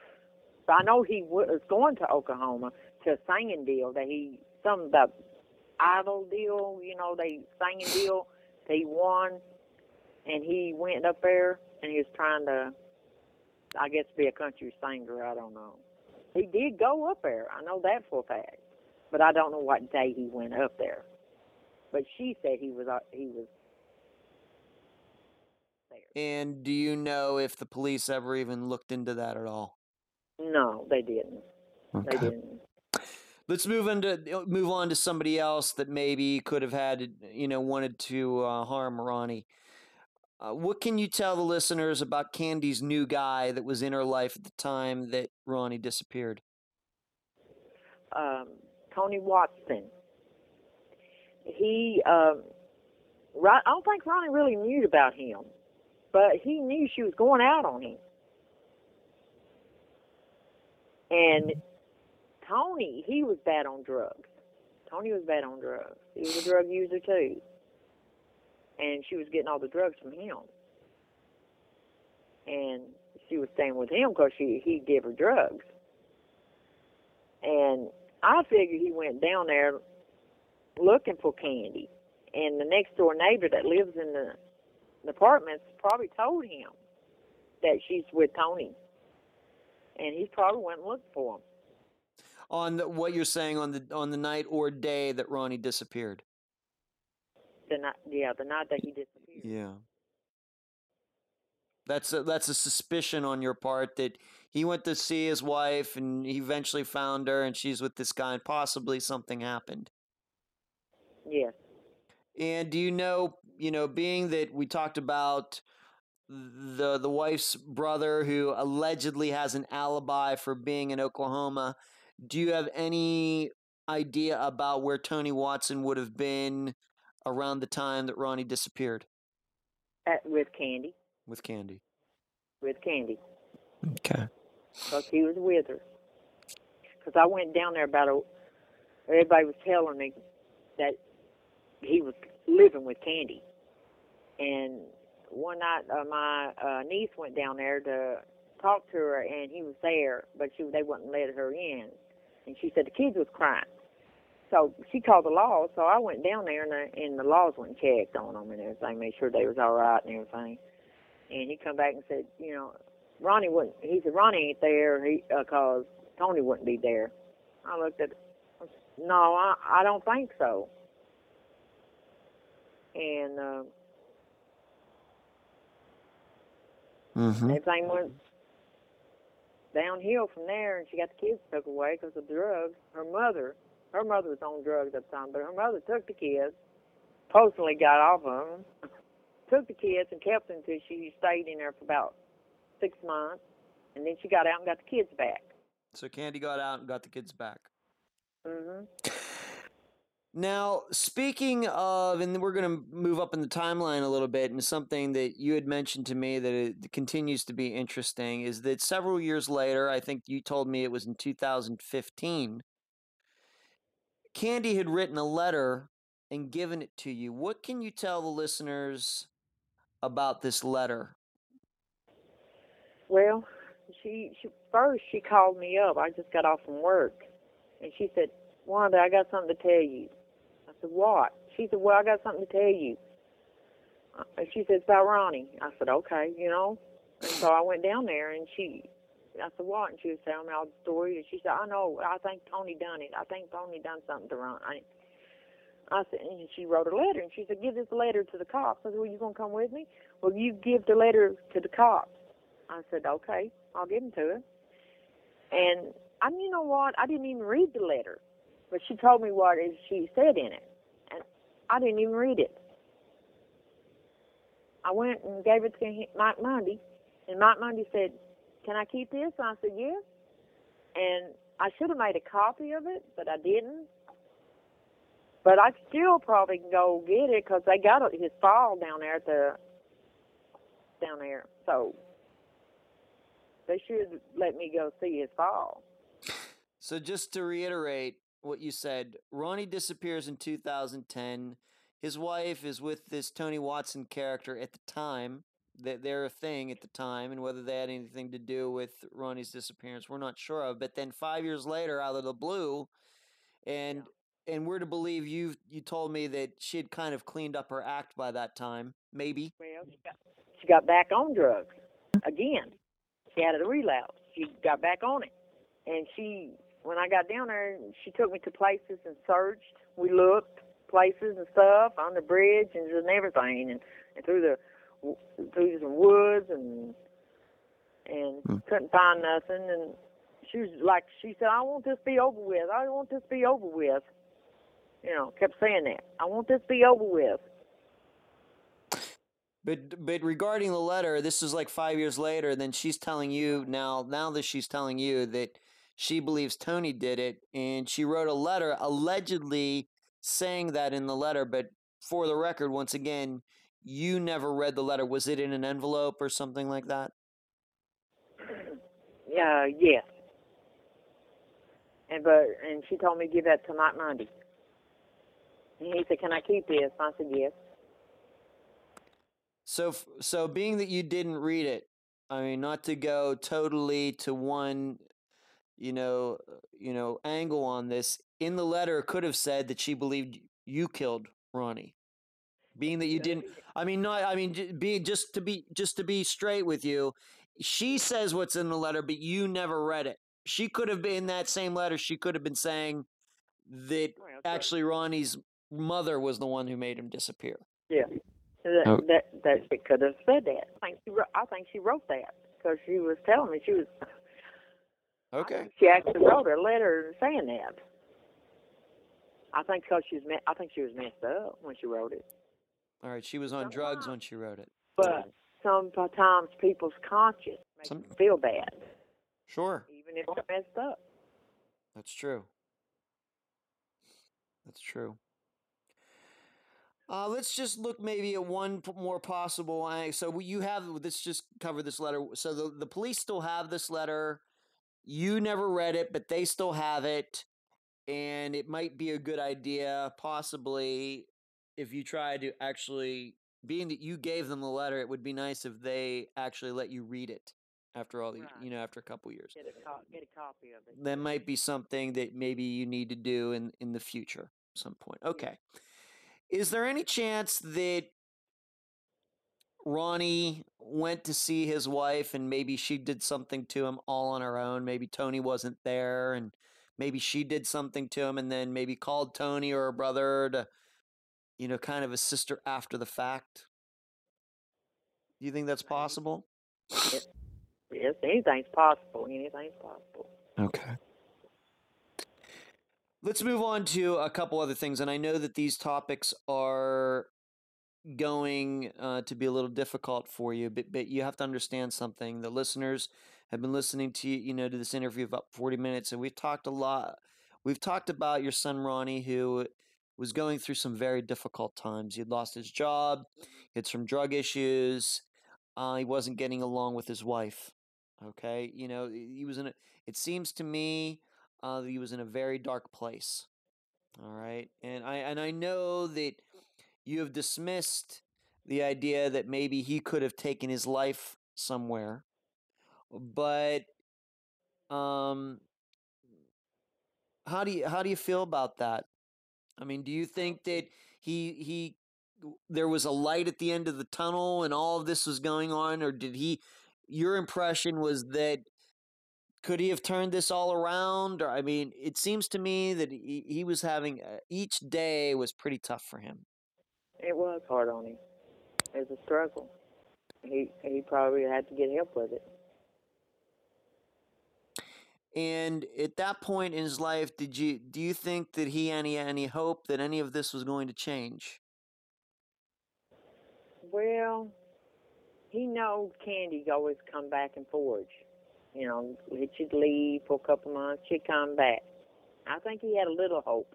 So I know he was going to Oklahoma to a singing deal that he, some the idol deal, you know, they singing deal that he won, and he went up there and he was trying to, I guess, be a country singer. I don't know. He did go up there. I know that for a fact, but I don't know what day he went up there. But she said he was. And do you know if the police ever even looked into that at all? No, they didn't. Okay. They didn't. Let's move on to somebody else that maybe could have had, you know, wanted to harm Ronnie. What can you tell the listeners about Candy's new guy that was in her life at the time that Ronnie disappeared? Tony Watson. He, I don't think Ronnie really knew about him. But he knew she was going out on him. And Tony, he was bad on drugs. Tony was bad on drugs. He was a drug user, too. And she was getting all the drugs from him. And she was staying with him because he gave her drugs. And I figured he went down there looking for Candy. And the next-door neighbor that lives in the apartments probably told him that she's with Tony, and he probably went and looked for him. What you're saying on the night or day that Ronnie disappeared? The night that he disappeared. Yeah, that's a suspicion on your part that he went to see his wife, and he eventually found her, and she's with this guy, and possibly something happened. Yes. And do you know? You know, being that we talked about the wife's brother who allegedly has an alibi for being in Oklahoma, do you have any idea about where Tony Watson would have been around the time that Ronnie disappeared? With Candy. Okay. Because he was with her. Because I went down there everybody was telling me that he was living with Candy. And one night, my niece went down there to talk to her, and he was there, but they wouldn't let her in. And she said the kids was crying. So she called the laws, so I went down there, and the laws went and checked on them and everything, made sure they was all right and everything. And he come back and said, you know, Ronnie ain't there because Tony wouldn't be there. I looked at it. No, I don't think so. And everything went downhill from there, and she got the kids took away because of drugs. Her mother was on drugs at the time, but her mother took the kids, personally got off of them, took the kids and kept them until she stayed in there for about 6 months, and then she got out and got the kids back. So Candy got out and got the kids back. Mm-hmm. Now, speaking of, and we're going to move up in the timeline a little bit, and something that you had mentioned to me that it continues to be interesting is that several years later, I think you told me it was in 2015, Candy had written a letter and given it to you. What can you tell the listeners about this letter? Well, she called me up. I just got off from work, and she said, Wanda, I got something to tell you. I said, what? She said, well, I got something to tell you. She said, it's about Ronnie. I said, okay, you know. And so I went down there, and I said, what? And she was telling me all the story. And she said, I know. I think Tony done it. I think Tony done something to Ronnie. I said, and she wrote a letter. And she said, give this letter to the cops. I said, well, you going to come with me? Well, you give the letter to the cops. I said, okay, I'll give them to her. And, I mean, you know what? I didn't even read the letter. But she told me what she said in it. And I didn't even read it. I went and gave it to Mike Mundy. And Mike Mundy said, can I keep this? And I said, yes. And I should have made a copy of it, but I didn't. But I still probably can go get it because they got his file down there. So they should let me go see his file. So just to reiterate what you said, Ronnie disappears in 2010. His wife is with this Tony Watson character at the time. They're a thing at the time, and whether they had anything to do with Ronnie's disappearance, we're not sure of. But then 5 years later, out of the blue, and we're to believe you told me that she had kind of cleaned up her act by that time, maybe. Well, she got back on drugs again. She had a relapse. She got back on it. And when I got down there, she took me to places and searched. We looked places and stuff on the bridge and everything, and through some woods and couldn't find nothing. And she was like, she said, I want this to be over with. I want this to be over with. You know, kept saying that. I want this to be over with. But regarding the letter, this is like 5 years later, then she's telling you now that she's telling you that she believes Tony did it, and she wrote a letter allegedly saying that in the letter, but for the record, once again, you never read the letter. Was it in an envelope or something like that? Yes. And she told me to give that to Mike Mundy. And he said, can I keep this? I said, yes. So being that you didn't read it, I mean, not to go totally to one, you know, angle on this, in the letter could have said that she believed you killed Ronnie. Being that you didn't, just to be straight with you, she says what's in the letter, but you never read it. She could have been in that same letter. She could have been saying that actually Ronnie's mother was the one who made him disappear. Yeah, that she could have said that. I think she wrote that because she was telling me she was. Okay. She actually wrote a letter saying that. I think she was messed up when she wrote it. All right, she was on drugs when she wrote it. But sometimes people's conscience makes them feel bad. Sure. Even if they're messed up. That's true. Let's just look maybe at one more possible. So you have, let's just cover this letter. So the police still have this letter. You never read it, but they still have it. And it might be a good idea, possibly, if you try to actually, being that you gave them the letter, it would be nice if they actually let you read it after all, right. After a couple years. Get a copy of it. That might be something that maybe you need to do in the future at some point. Okay. Yeah. Is there any chance that Ronnie went to see his wife and maybe she did something to him all on her own? Maybe Tony wasn't there and maybe she did something to him and then maybe called Tony or her brother to, kind of a sister after the fact. Do you think that's possible? Yes, anything's possible. Anything's possible. Okay. Let's move on to a couple other things, and I know that these topics are going to be a little difficult for you, but you have to understand something. The listeners have been listening to to this interview about 40 minutes, and we've talked a lot. We've talked about your son Ronnie, who was going through some very difficult times. He'd lost his job, he had some drug issues, he wasn't getting along with his wife, okay? He was it seems to me that he was in a very dark place, all right? And I know that you have dismissed the idea that maybe he could have taken his life somewhere, but How do you feel about that? I mean, do you think that he there was a light at the end of the tunnel and all of this was going on, or did he? Your impression was that could he have turned this all around? Or I mean, it seems to me that he was having each day was pretty tough for him. It was hard on him. It was a struggle. He probably had to get help with it. And at that point in his life, do you think that he had any hope that any of this was going to change? Well, he knows Candy'd always come back and forge. You know, she'd leave for a couple months, she'd come back. I think he had a little hope.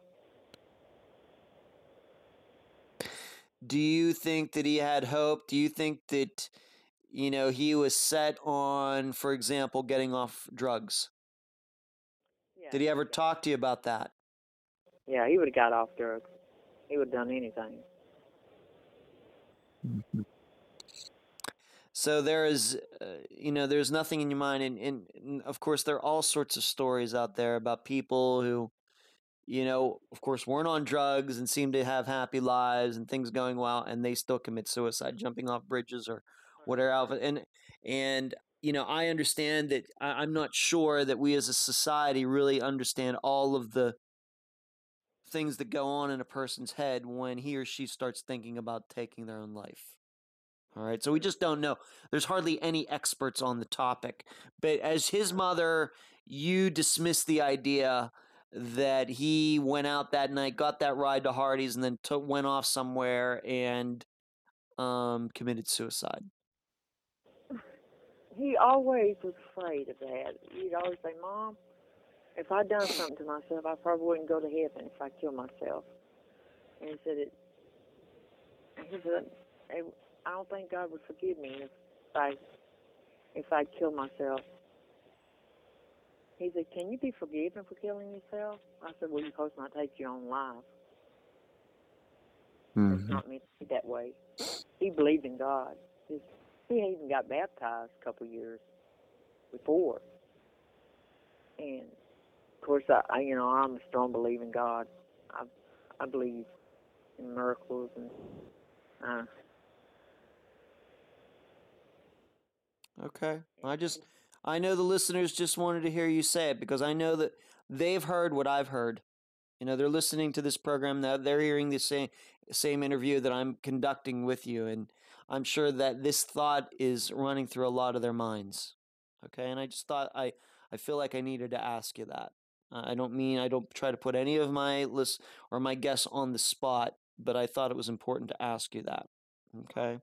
Do you think that he had hope? Do you think that, you know, he was set on, for example, getting off drugs? Did he ever talk to you about that? Yeah, he would have got off drugs. He would have done anything. So there is, you know, there's nothing in your mind. And of course, there are all sorts of stories out there about people who, you know, of course, weren't on drugs and seemed to have happy lives and things going well, and they still commit suicide, jumping off bridges or whatever. And you know, I understand that I'm not sure that we as a society really understand all of the things that go on in a person's head when he or she starts thinking about taking their own life. All right. So we just don't know. There's hardly any experts on the topic. But as his mother, you dismissed the idea that he went out that night, got that ride to Hardee's, and then went off somewhere and committed suicide. He always was afraid of that. He'd always say, Mom, if I'd done something to myself, I probably wouldn't go to heaven if I killed myself. And he said, I don't think God would forgive me if I killed myself. He said, can you be forgiven for killing yourself? I said, well, you're supposed not to take your own life. Mm-hmm. It's not meant to be that way. He believed in God. He even got baptized a couple years before. And, of course, I'm a strong believer in God. I believe in miracles. Okay. I know the listeners just wanted to hear you say it because I know that they've heard what I've heard. You know, they're listening to this program. They're hearing the same interview that I'm conducting with you, and I'm sure that this thought is running through a lot of their minds. Okay, and I just thought I feel like I needed to ask you that. I don't try to put any of my list or my guests on the spot, but I thought it was important to ask you that. Okay.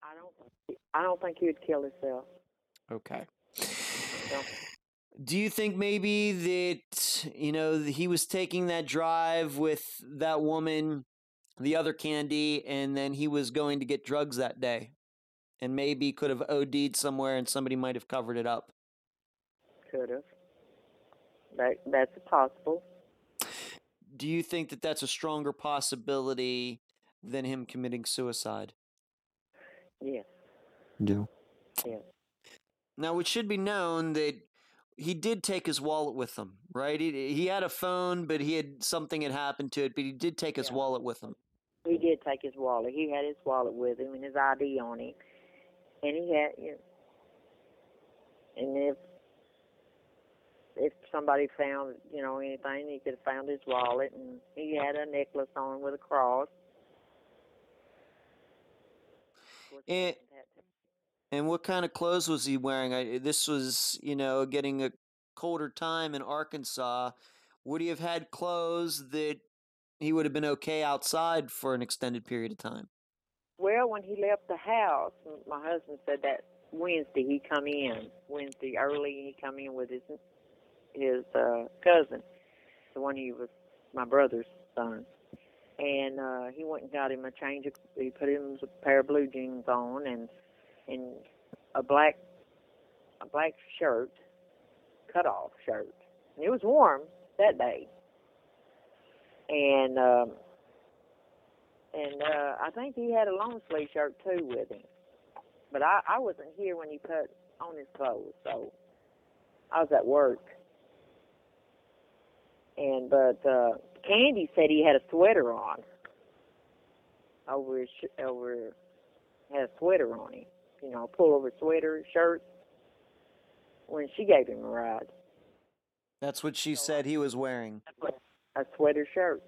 I don't think he would kill himself. Okay. No. Do you think maybe that, you know, he was taking that drive with that woman, the other Candy, and then he was going to get drugs that day and maybe could have OD'd somewhere and somebody might have covered it up? Could have. That's possible. Do you think that that's a stronger possibility than him committing suicide? Yes. Yeah. Yeah. Now, it should be known that he did take his wallet with him, right? He had a phone, but something had happened to it, but he did take his wallet with him. He did take his wallet. He had his wallet with him and his ID on him. And he had, you know, and if somebody found, you know, anything, he could have found his wallet. And he had a necklace on him with a cross. And what kind of clothes was he wearing? This was, you know, getting a colder time in Arkansas. Would he have had clothes that he would have been okay outside for an extended period of time? Well, when he left the house, my husband said that Wednesday he come in. Wednesday early he come in with his cousin, the one he was my brother's son. And he went and got him a change. He put him a pair of blue jeans on and a black shirt, cut-off shirt. And it was warm that day. And I think he had a long-sleeve shirt, too, with him. But I wasn't here when he put on his clothes, so I was at work. And but Candy said he had a sweater on. Over had a sweater on him. You know, pullover sweater, shirt. When she gave him a ride. That's what she said he was wearing. A sweater shirt.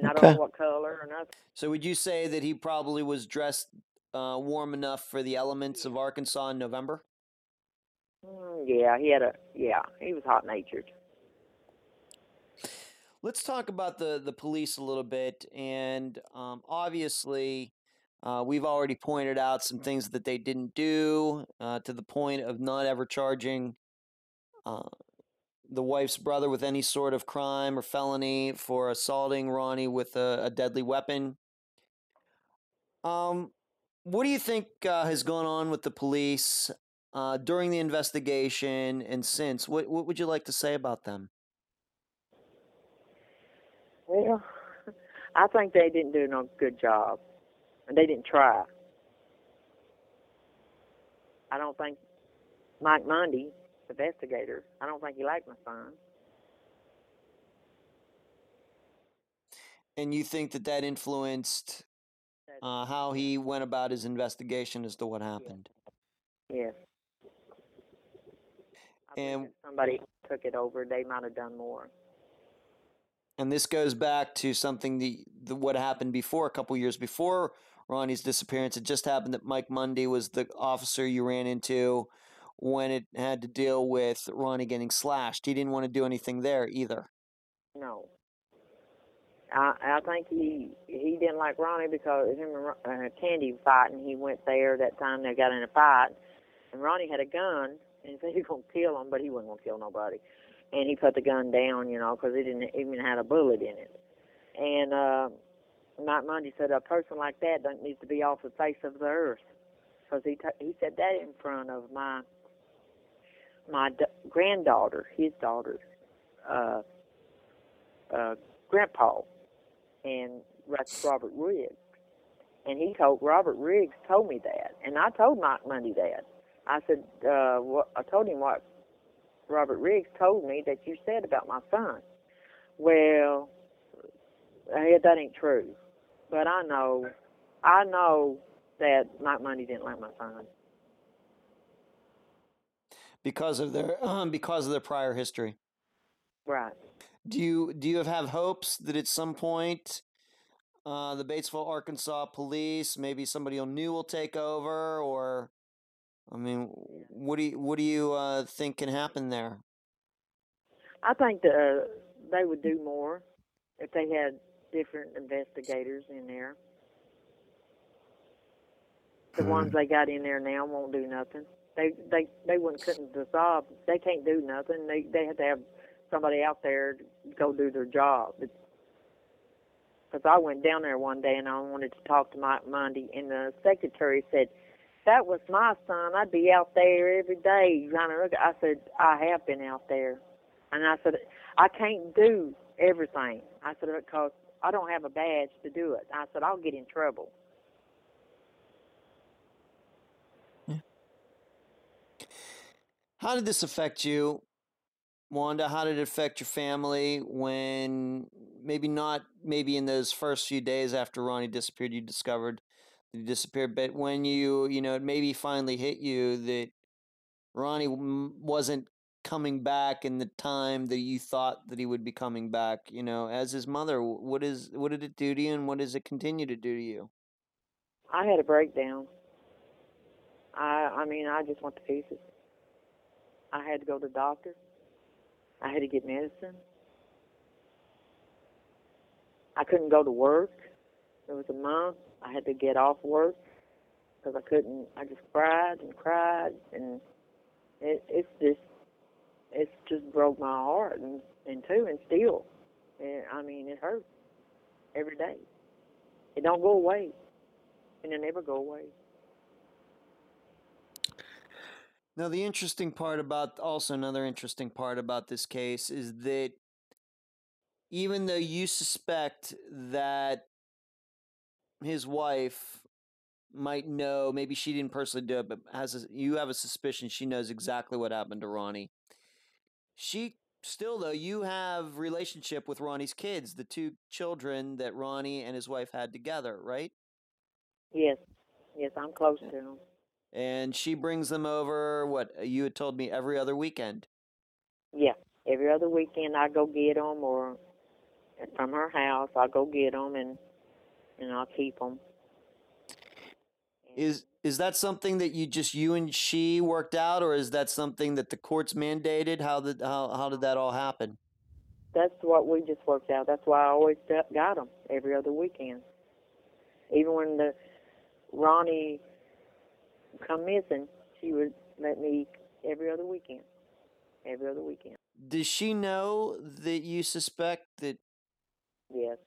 And okay. I don't know what color or nothing. So would you say that he probably was dressed warm enough for the elements of Arkansas in November? Yeah, he was hot-natured. Let's talk about the police a little bit. And obviously, we've already pointed out some things that they didn't do to the point of not ever charging the wife's brother with any sort of crime or felony for assaulting Ronnie with a deadly weapon. What do you think has gone on with the police during the investigation and since? What would you like to say about them? Well, I think they didn't do no good job, and they didn't try. I don't think Mike Mundy, investigator, I don't think he liked my son. And you think that influenced how he went about his investigation as to what happened? Yes. I think if somebody took it over, they might have done more. And this goes back to something what happened before, a couple years before Ronnie's disappearance. It just happened that Mike Mundy was the officer you ran into when it had to deal with Ronnie getting slashed. He didn't want to do anything there either. No. I think he didn't like Ronnie because him and Candy fighting. He went there that time they got in a fight, and Ronnie had a gun, and he said he was going to kill him, but he wasn't going to kill nobody. And he put the gun down, you know, because it didn't even have a bullet in it. And Mike Mundy said a person like that doesn't need to be off the face of the earth. Because he said that in front of my granddaughter, his daughter, grandpa, and that's Robert Riggs. And he told Robert Riggs told me that, and I told Mike Mundy that. I said I told him what Robert Riggs told me that you said about my son. Well, that ain't true, but I know that Mike Mundy didn't like my son because of their prior history. Right. Do you have hopes that at some point the Batesville, Arkansas police, maybe somebody new will take over, or I mean, what do you think can happen there? I think they would do more if they had different investigators in there. The ones they got in there now won't do nothing. They couldn't dissolve. They can't do nothing. They have to have somebody out there to go do their job. Because I went down there one day and I wanted to talk to Mike Mundy, and the secretary said, "That was my son. I'd be out there every day trying to look." I said, "I have been out there," and I said, "I can't do everything." I said, "Because I don't have a badge to do it." I said, "I'll get in trouble." How did this affect you, Wanda? How did it affect your family when maybe in those first few days after Ronnie disappeared, you discovered that he disappeared, but when you know, it maybe finally hit you that Ronnie wasn't coming back in the time that you thought that he would be coming back, you know, as his mother, what did it do to you and what does it continue to do to you? I had a breakdown. I just went to pieces. I had to go to the doctor. I had to get medicine. I couldn't go to work. There was a month I had to get off work because I couldn't. I just cried, and it just broke my heart in two, and still, it hurts every day. It don't go away, and it never go away. Now, the interesting part about this case is that even though you suspect that his wife might know, maybe she didn't personally do it, but you have a suspicion she knows exactly what happened to Ronnie. She still, though, you have relationship with Ronnie's kids, the two children that Ronnie and his wife had together, right? Yes. Yes, I'm close to them. And she brings them over, what, you had told me, every other weekend? Yeah. Every other weekend I go get them, or from her house I go get them, and I'll keep them. Is that something that you and she worked out, or is that something that the courts mandated? How did that all happen? That's what we just worked out. That's why I always got them every other weekend. Even when the Ronnie come missing, she would let me every other weekend. Every other weekend. Does she know that you suspect that? Yes.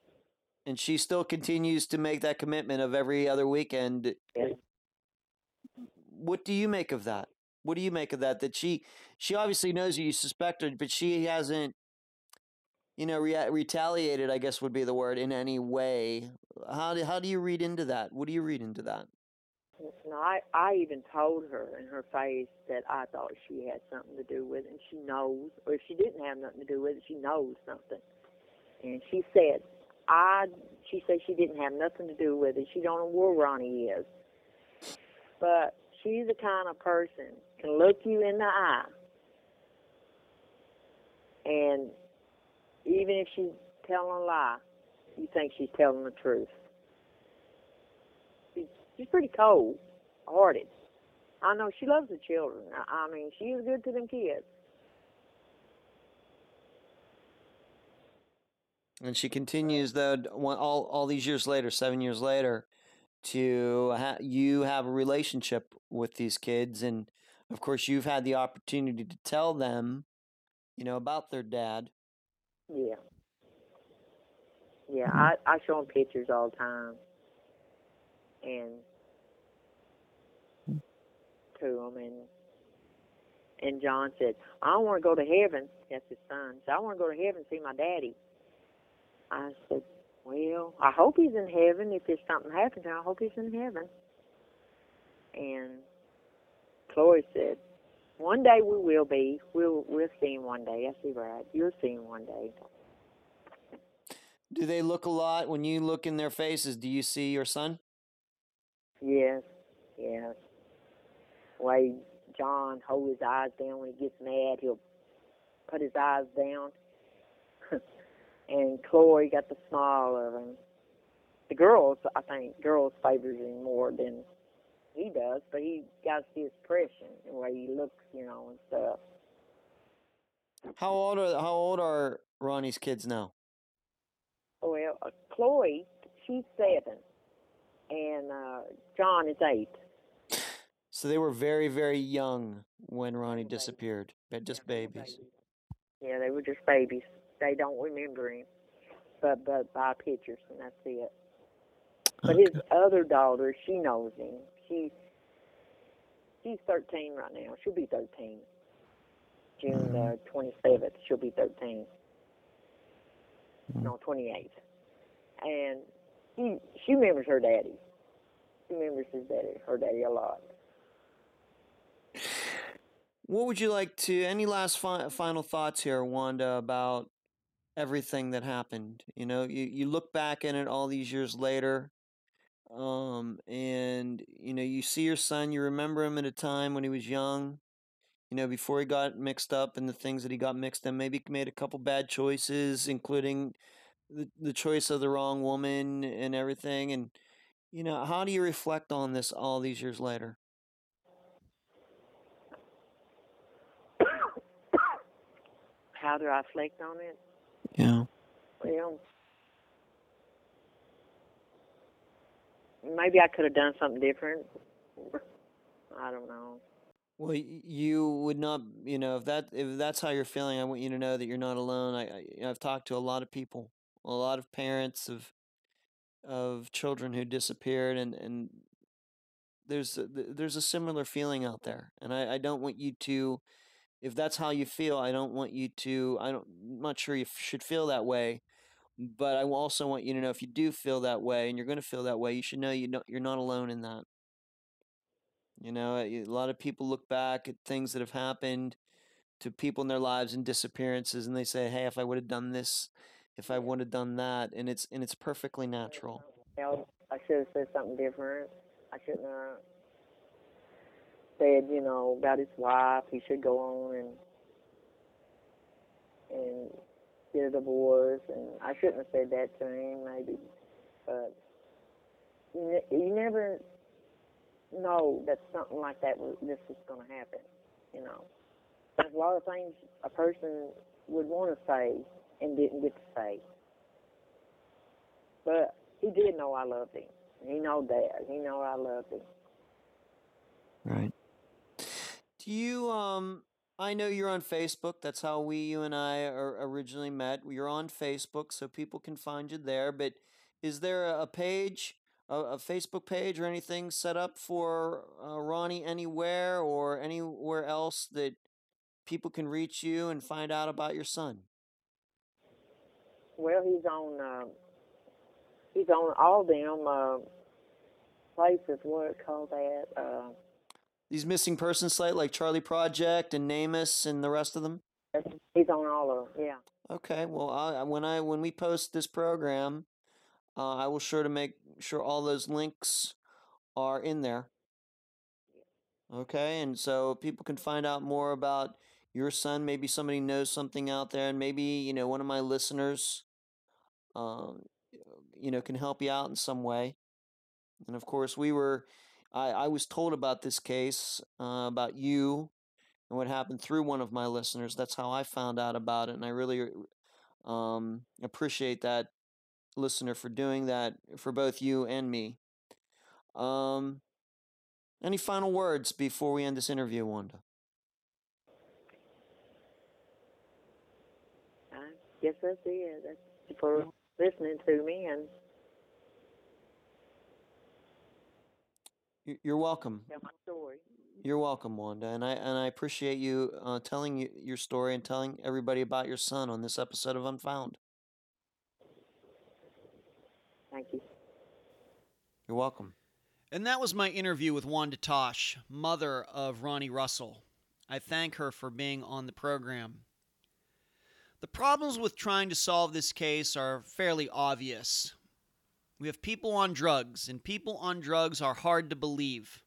And she still continues to make that commitment of every other weekend. Yes. What do you make of that? What do you make of that? That she obviously knows you suspect her, but she hasn't, retaliated, I guess would be the word, in any way. How do you read into that? What do you read into that? No, I even told her in her face that I thought she had something to do with it, and she knows, or if she didn't have nothing to do with it, she knows something. And she said, she said she didn't have nothing to do with it. She don't know where Ronnie is. But she's the kind of person can look you in the eye, and even if she's telling a lie, you think she's telling the truth. She's pretty cold-hearted. I know she loves the children. I mean, she is good to them kids. And she continues, though, all these years later, 7 years later, to you have a relationship with these kids. And, of course, you've had the opportunity to tell them, about their dad. Yeah. Yeah, I show them pictures all the time. And to him, and John said, I want to go to heaven. That's his son. So I want to go to heaven and see my daddy. I said, well, I hope he's in heaven. If there's something happens, I hope he's in heaven. And Chloe said, one day we will be. We'll see him one day. I said, right. You'll see him one day. Do they look a lot? When you look in their faces, do you see your son? Yes. Way John hold his eyes down when he gets mad, he'll put his eyes down. And Chloe got the smile of him. I think girls favors him more than he does, but he got to see his expression and the way he looks, and stuff. How old are Ronnie's kids now? Well, Chloe, she's 7. And John is 8. So they were very, very young when Ronnie disappeared. They're just babies. Yeah, they were just babies. They don't remember him, but by pictures, and that's it. But okay. His other daughter, she knows him. She's 13 right now. She'll be 13. June 27th, she'll be 13. No, 28th. And she remembers her daddy. She remembers her daddy a lot. What would you like to, any last final thoughts here, Wanda, about everything that happened? You look back in it all these years later, and, you see your son, you remember him at a time when he was young, before he got mixed up in the things that he got mixed in, maybe made a couple bad choices, including the choice of the wrong woman and everything. And, how do you reflect on this all these years later? How do I reflect on it? Yeah. Well, maybe I could have done something different. I don't know. Well, you would not, if that's how you're feeling, I want you to know that you're not alone. I've talked to a lot of people. A lot of parents of children who disappeared, and there's a similar feeling out there. And I don't want you to, if that's how you feel, I'm not sure you should feel that way, but I also want you to know if you do feel that way, and you're going to feel that way, you should know you're not alone in that. A lot of people look back at things that have happened to people in their lives and disappearances, and they say, hey, if I would have done this, if I would have done that, and it's perfectly natural. I should have said something different. I shouldn't have said, about his wife, he should go on and get a divorce, and I shouldn't have said that to him, maybe. But you never know that something like that, this is going to happen, There's a lot of things a person would want to say and didn't get to say. But he did know I loved him. He know that. He know I loved him. Right. Do you, I know you're on Facebook. That's how you and I originally met. You're on Facebook, so people can find you there. But is there a page, a Facebook page or anything set up for Ronnie anywhere or anywhere else that people can reach you and find out about your son? Well, he's on all them places. What it called that? These missing person site like Charlie Project and NAMUS and the rest of them. He's on all of them. Yeah. Okay. Well, when we post this program, I will sure to make sure all those links are in there. Okay, and so people can find out more about your son. Maybe somebody knows something out there, and maybe, one of my listeners, can help you out in some way. And of course, I was told about this case, about you and what happened through one of my listeners. That's how I found out about it, and I really appreciate that listener for doing that for both you and me. Any final words before we end this interview, Wanda? I guess that's it. That's for listening to me. And you're welcome. Tell my story. You're welcome, Wanda. And I appreciate you telling your story and telling everybody about your son on this episode of Unfound. Thank you. You're welcome. And that was my interview with Wanda Tosh, mother of Ronnie Russell. I thank her for being on the program. The problems with trying to solve this case are fairly obvious. We have people on drugs, and people on drugs are hard to believe.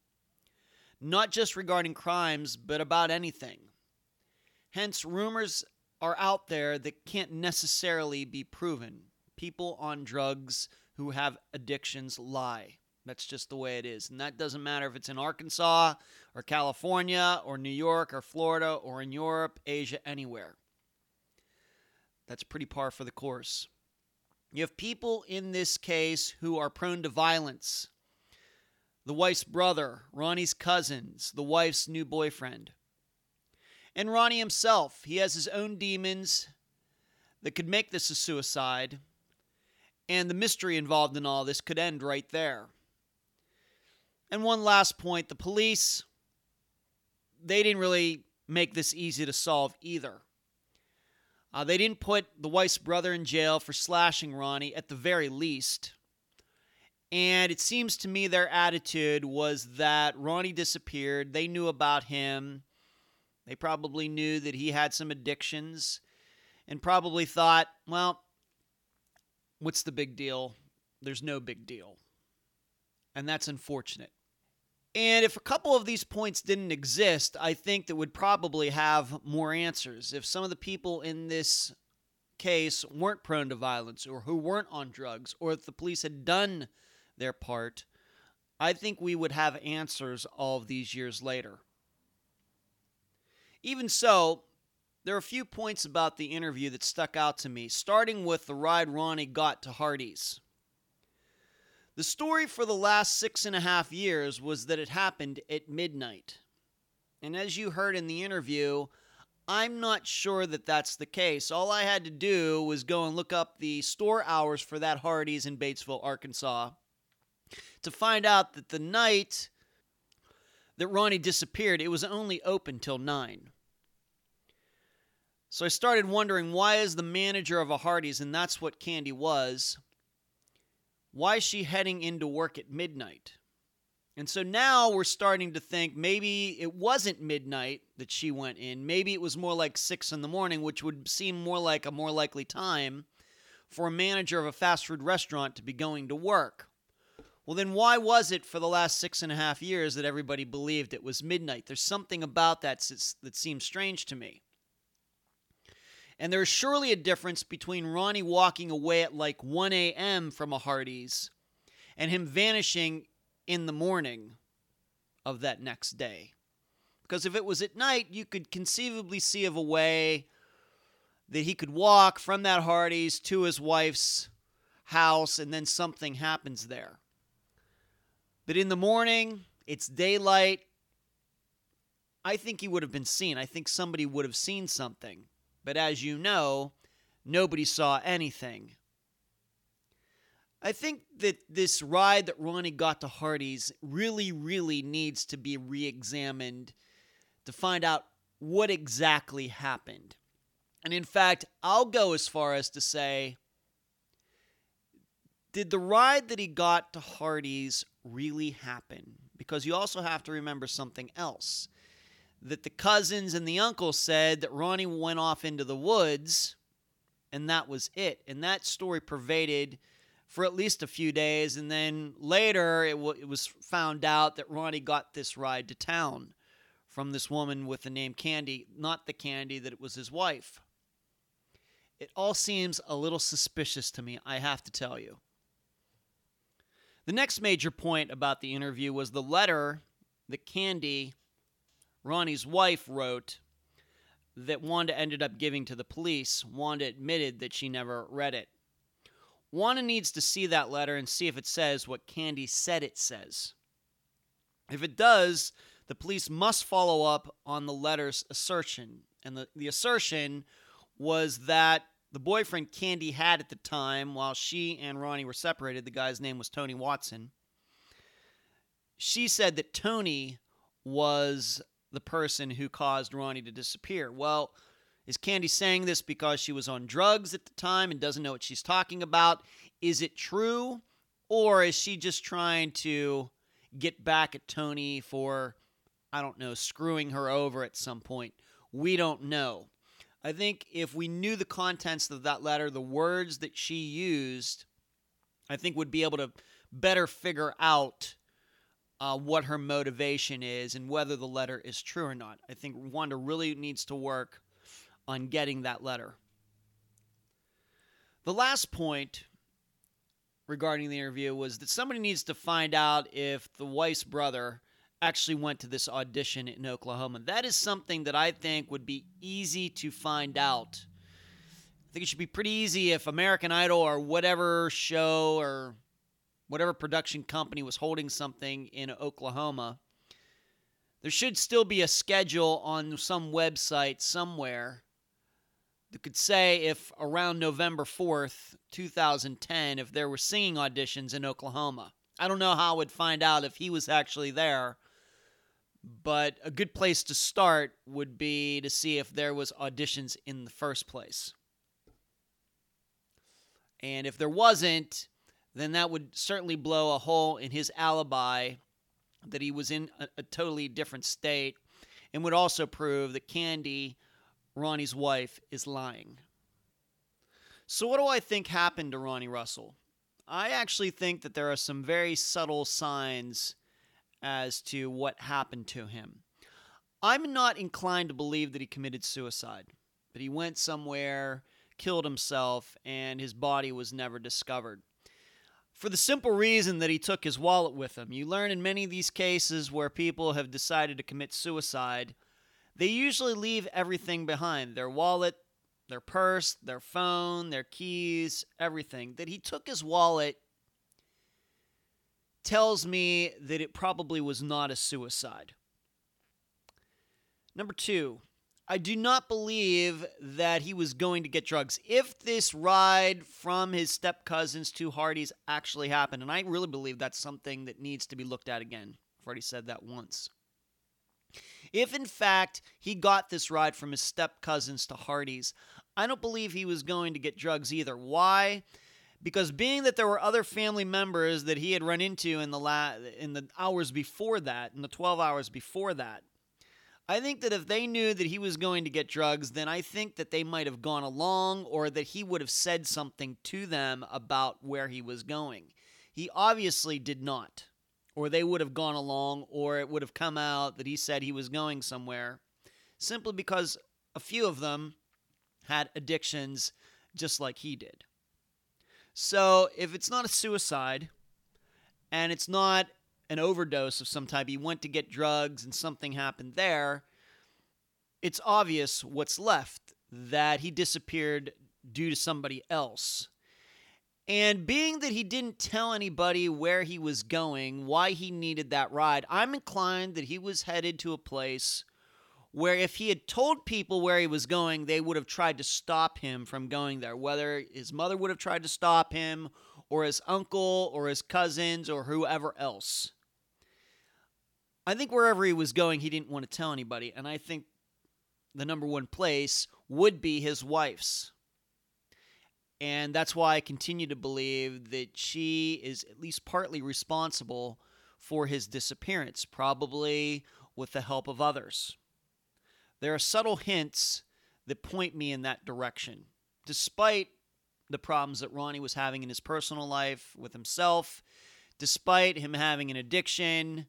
Not just regarding crimes, but about anything. Hence, rumors are out there that can't necessarily be proven. People on drugs who have addictions lie. That's just the way it is. And that doesn't matter if it's in Arkansas or California or New York or Florida or in Europe, Asia, anywhere. That's pretty par for the course. You have people in this case who are prone to violence. The wife's brother, Ronnie's cousins, the wife's new boyfriend. And Ronnie himself, he has his own demons that could make this a suicide. And the mystery involved in all this could end right there. And one last point, the police, they didn't really make this easy to solve either. They didn't put the wife's brother in jail for slashing Ronnie at the very least. And it seems to me their attitude was that Ronnie disappeared. They knew about him. They probably knew that he had some addictions and probably thought, well, what's the big deal? There's no big deal. And that's unfortunate. And if a couple of these points didn't exist, I think that would probably have more answers. If some of the people in this case weren't prone to violence or who weren't on drugs or if the police had done their part, I think we would have answers all these years later. Even so, there are a few points about the interview that stuck out to me, starting with the ride Ronnie got to Hardee's. The story for the last 6.5 years was that it happened at midnight. And as you heard in the interview, I'm not sure that that's the case. All I had to do was go and look up the store hours for that Hardee's in Batesville, Arkansas, to find out that the night that Ronnie disappeared, it was only open till 9. So I started wondering, why is the manager of a Hardee's, and that's what Candy was, why is she heading into work at midnight? And so now we're starting to think maybe it wasn't midnight that she went in. Maybe it was more like 6 a.m, which would seem more like a more likely time for a manager of a fast food restaurant to be going to work. Well, then why was it for the last 6.5 years that everybody believed it was midnight? There's something about that that seems strange to me. And there's surely a difference between Ronnie walking away at like 1 a.m. from a Hardee's and him vanishing in the morning of that next day. Because if it was at night, you could conceivably see of a way that he could walk from that Hardee's to his wife's house and then something happens there. But in the morning, it's daylight. I think he would have been seen. I think somebody would have seen something. But as you know, nobody saw anything. I think that this ride that Ronnie got to Hardee's really, really needs to be re-examined to find out what exactly happened. And in fact, I'll go as far as to say, did the ride that he got to Hardee's really happen? Because you also have to remember something else. That the cousins and the uncle said that Ronnie went off into the woods, and that was it. And that story pervaded for at least a few days, and then later it was found out that Ronnie got this ride to town from this woman with the name Candy, not the Candy that it was his wife. It all seems a little suspicious to me, I have to tell you. The next major point about the interview was the letter that Candy, Ronnie's wife, wrote that Wanda ended up giving to the police. Wanda admitted that she never read it. Wanda needs to see that letter and see if it says what Candy said it says. If it does, the police must follow up on the letter's assertion. And the assertion was that the boyfriend Candy had at the time, while she and Ronnie were separated, the guy's name was Tony Watson, she said that Tony was the person who caused Ronnie to disappear. Well, is Candy saying this because she was on drugs at the time and doesn't know what she's talking about? Is it true? Or is she just trying to get back at Tony for, I don't know, screwing her over at some point? We don't know. I think if we knew the contents of that letter, the words that she used, I think would be able to better figure out what her motivation is and whether the letter is true or not. I think Wanda really needs to work on getting that letter. The last point regarding the interview was that somebody needs to find out if the wife's brother actually went to this audition in Oklahoma. That is something that I think would be easy to find out. I think it should be pretty easy if American Idol or whatever show or whatever production company was holding something in Oklahoma. There should still be a schedule on some website somewhere that could say if around November 4th, 2010, if there were singing auditions in Oklahoma. I don't know how I would find out if he was actually there, but a good place to start would be to see if there was auditions in the first place. And if there wasn't, then that would certainly blow a hole in his alibi that he was in a totally different state, and would also prove that Candy, Ronnie's wife, is lying. So what do I think happened to Ronnie Russell? I actually think that there are some very subtle signs as to what happened to him. I'm not inclined to believe that he committed suicide, but he went somewhere, killed himself, and his body was never discovered. For the simple reason that he took his wallet with him. You learn in many of these cases where people have decided to commit suicide, they usually leave everything behind. Their wallet, their purse, their phone, their keys, everything. That he took his wallet tells me that it probably was not a suicide. Number two, I do not believe that he was going to get drugs. If this ride from his step-cousins to Hardee's actually happened, and I really believe that's something that needs to be looked at again. I've already said that once. If, in fact, he got this ride from his step-cousins to Hardee's, I don't believe he was going to get drugs either. Why? because being that there were other family members that he had run into in the hours before that, in the 12 hours before that, I think that if they knew that he was going to get drugs, then I think that they might have gone along, or that he would have said something to them about where he was going. He obviously did not, or they would have gone along, or it would have come out that he said he was going somewhere, simply because a few of them had addictions just like he did. So if it's not a suicide, and it's not an overdose of some type, he went to get drugs and something happened there, it's obvious what's left, that he disappeared due to somebody else. And being that he didn't tell anybody where he was going, why he needed that ride, I'm inclined that he was headed to a place where if he had told people where he was going, they would have tried to stop him from going there. Whether his mother would have tried to stop him, or his uncle, or his cousins, or whoever else. I think wherever he was going, he didn't want to tell anybody. And I think the number one place would be his wife's. And that's why I continue to believe that she is at least partly responsible for his disappearance, probably with the help of others. There are subtle hints that point me in that direction. Despite the problems that Ronnie was having in his personal life with himself, despite him having an addiction,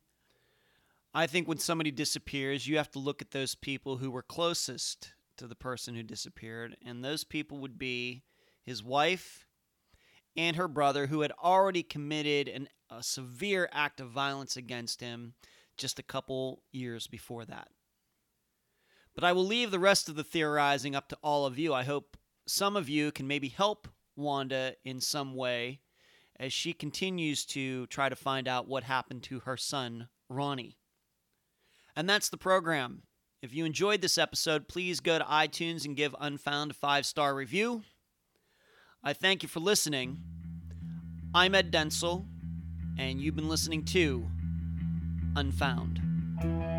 I think when somebody disappears, you have to look at those people who were closest to the person who disappeared, and those people would be his wife and her brother, who had already committed a severe act of violence against him just a couple years before that. But I will leave the rest of the theorizing up to all of you. I hope some of you can maybe help Wanda in some way as she continues to try to find out what happened to her son, Ronnie. And that's the program. If you enjoyed this episode, please go to iTunes and give Unfound a 5-star review. I thank you for listening. I'm Ed Denzel, and you've been listening to Unfound.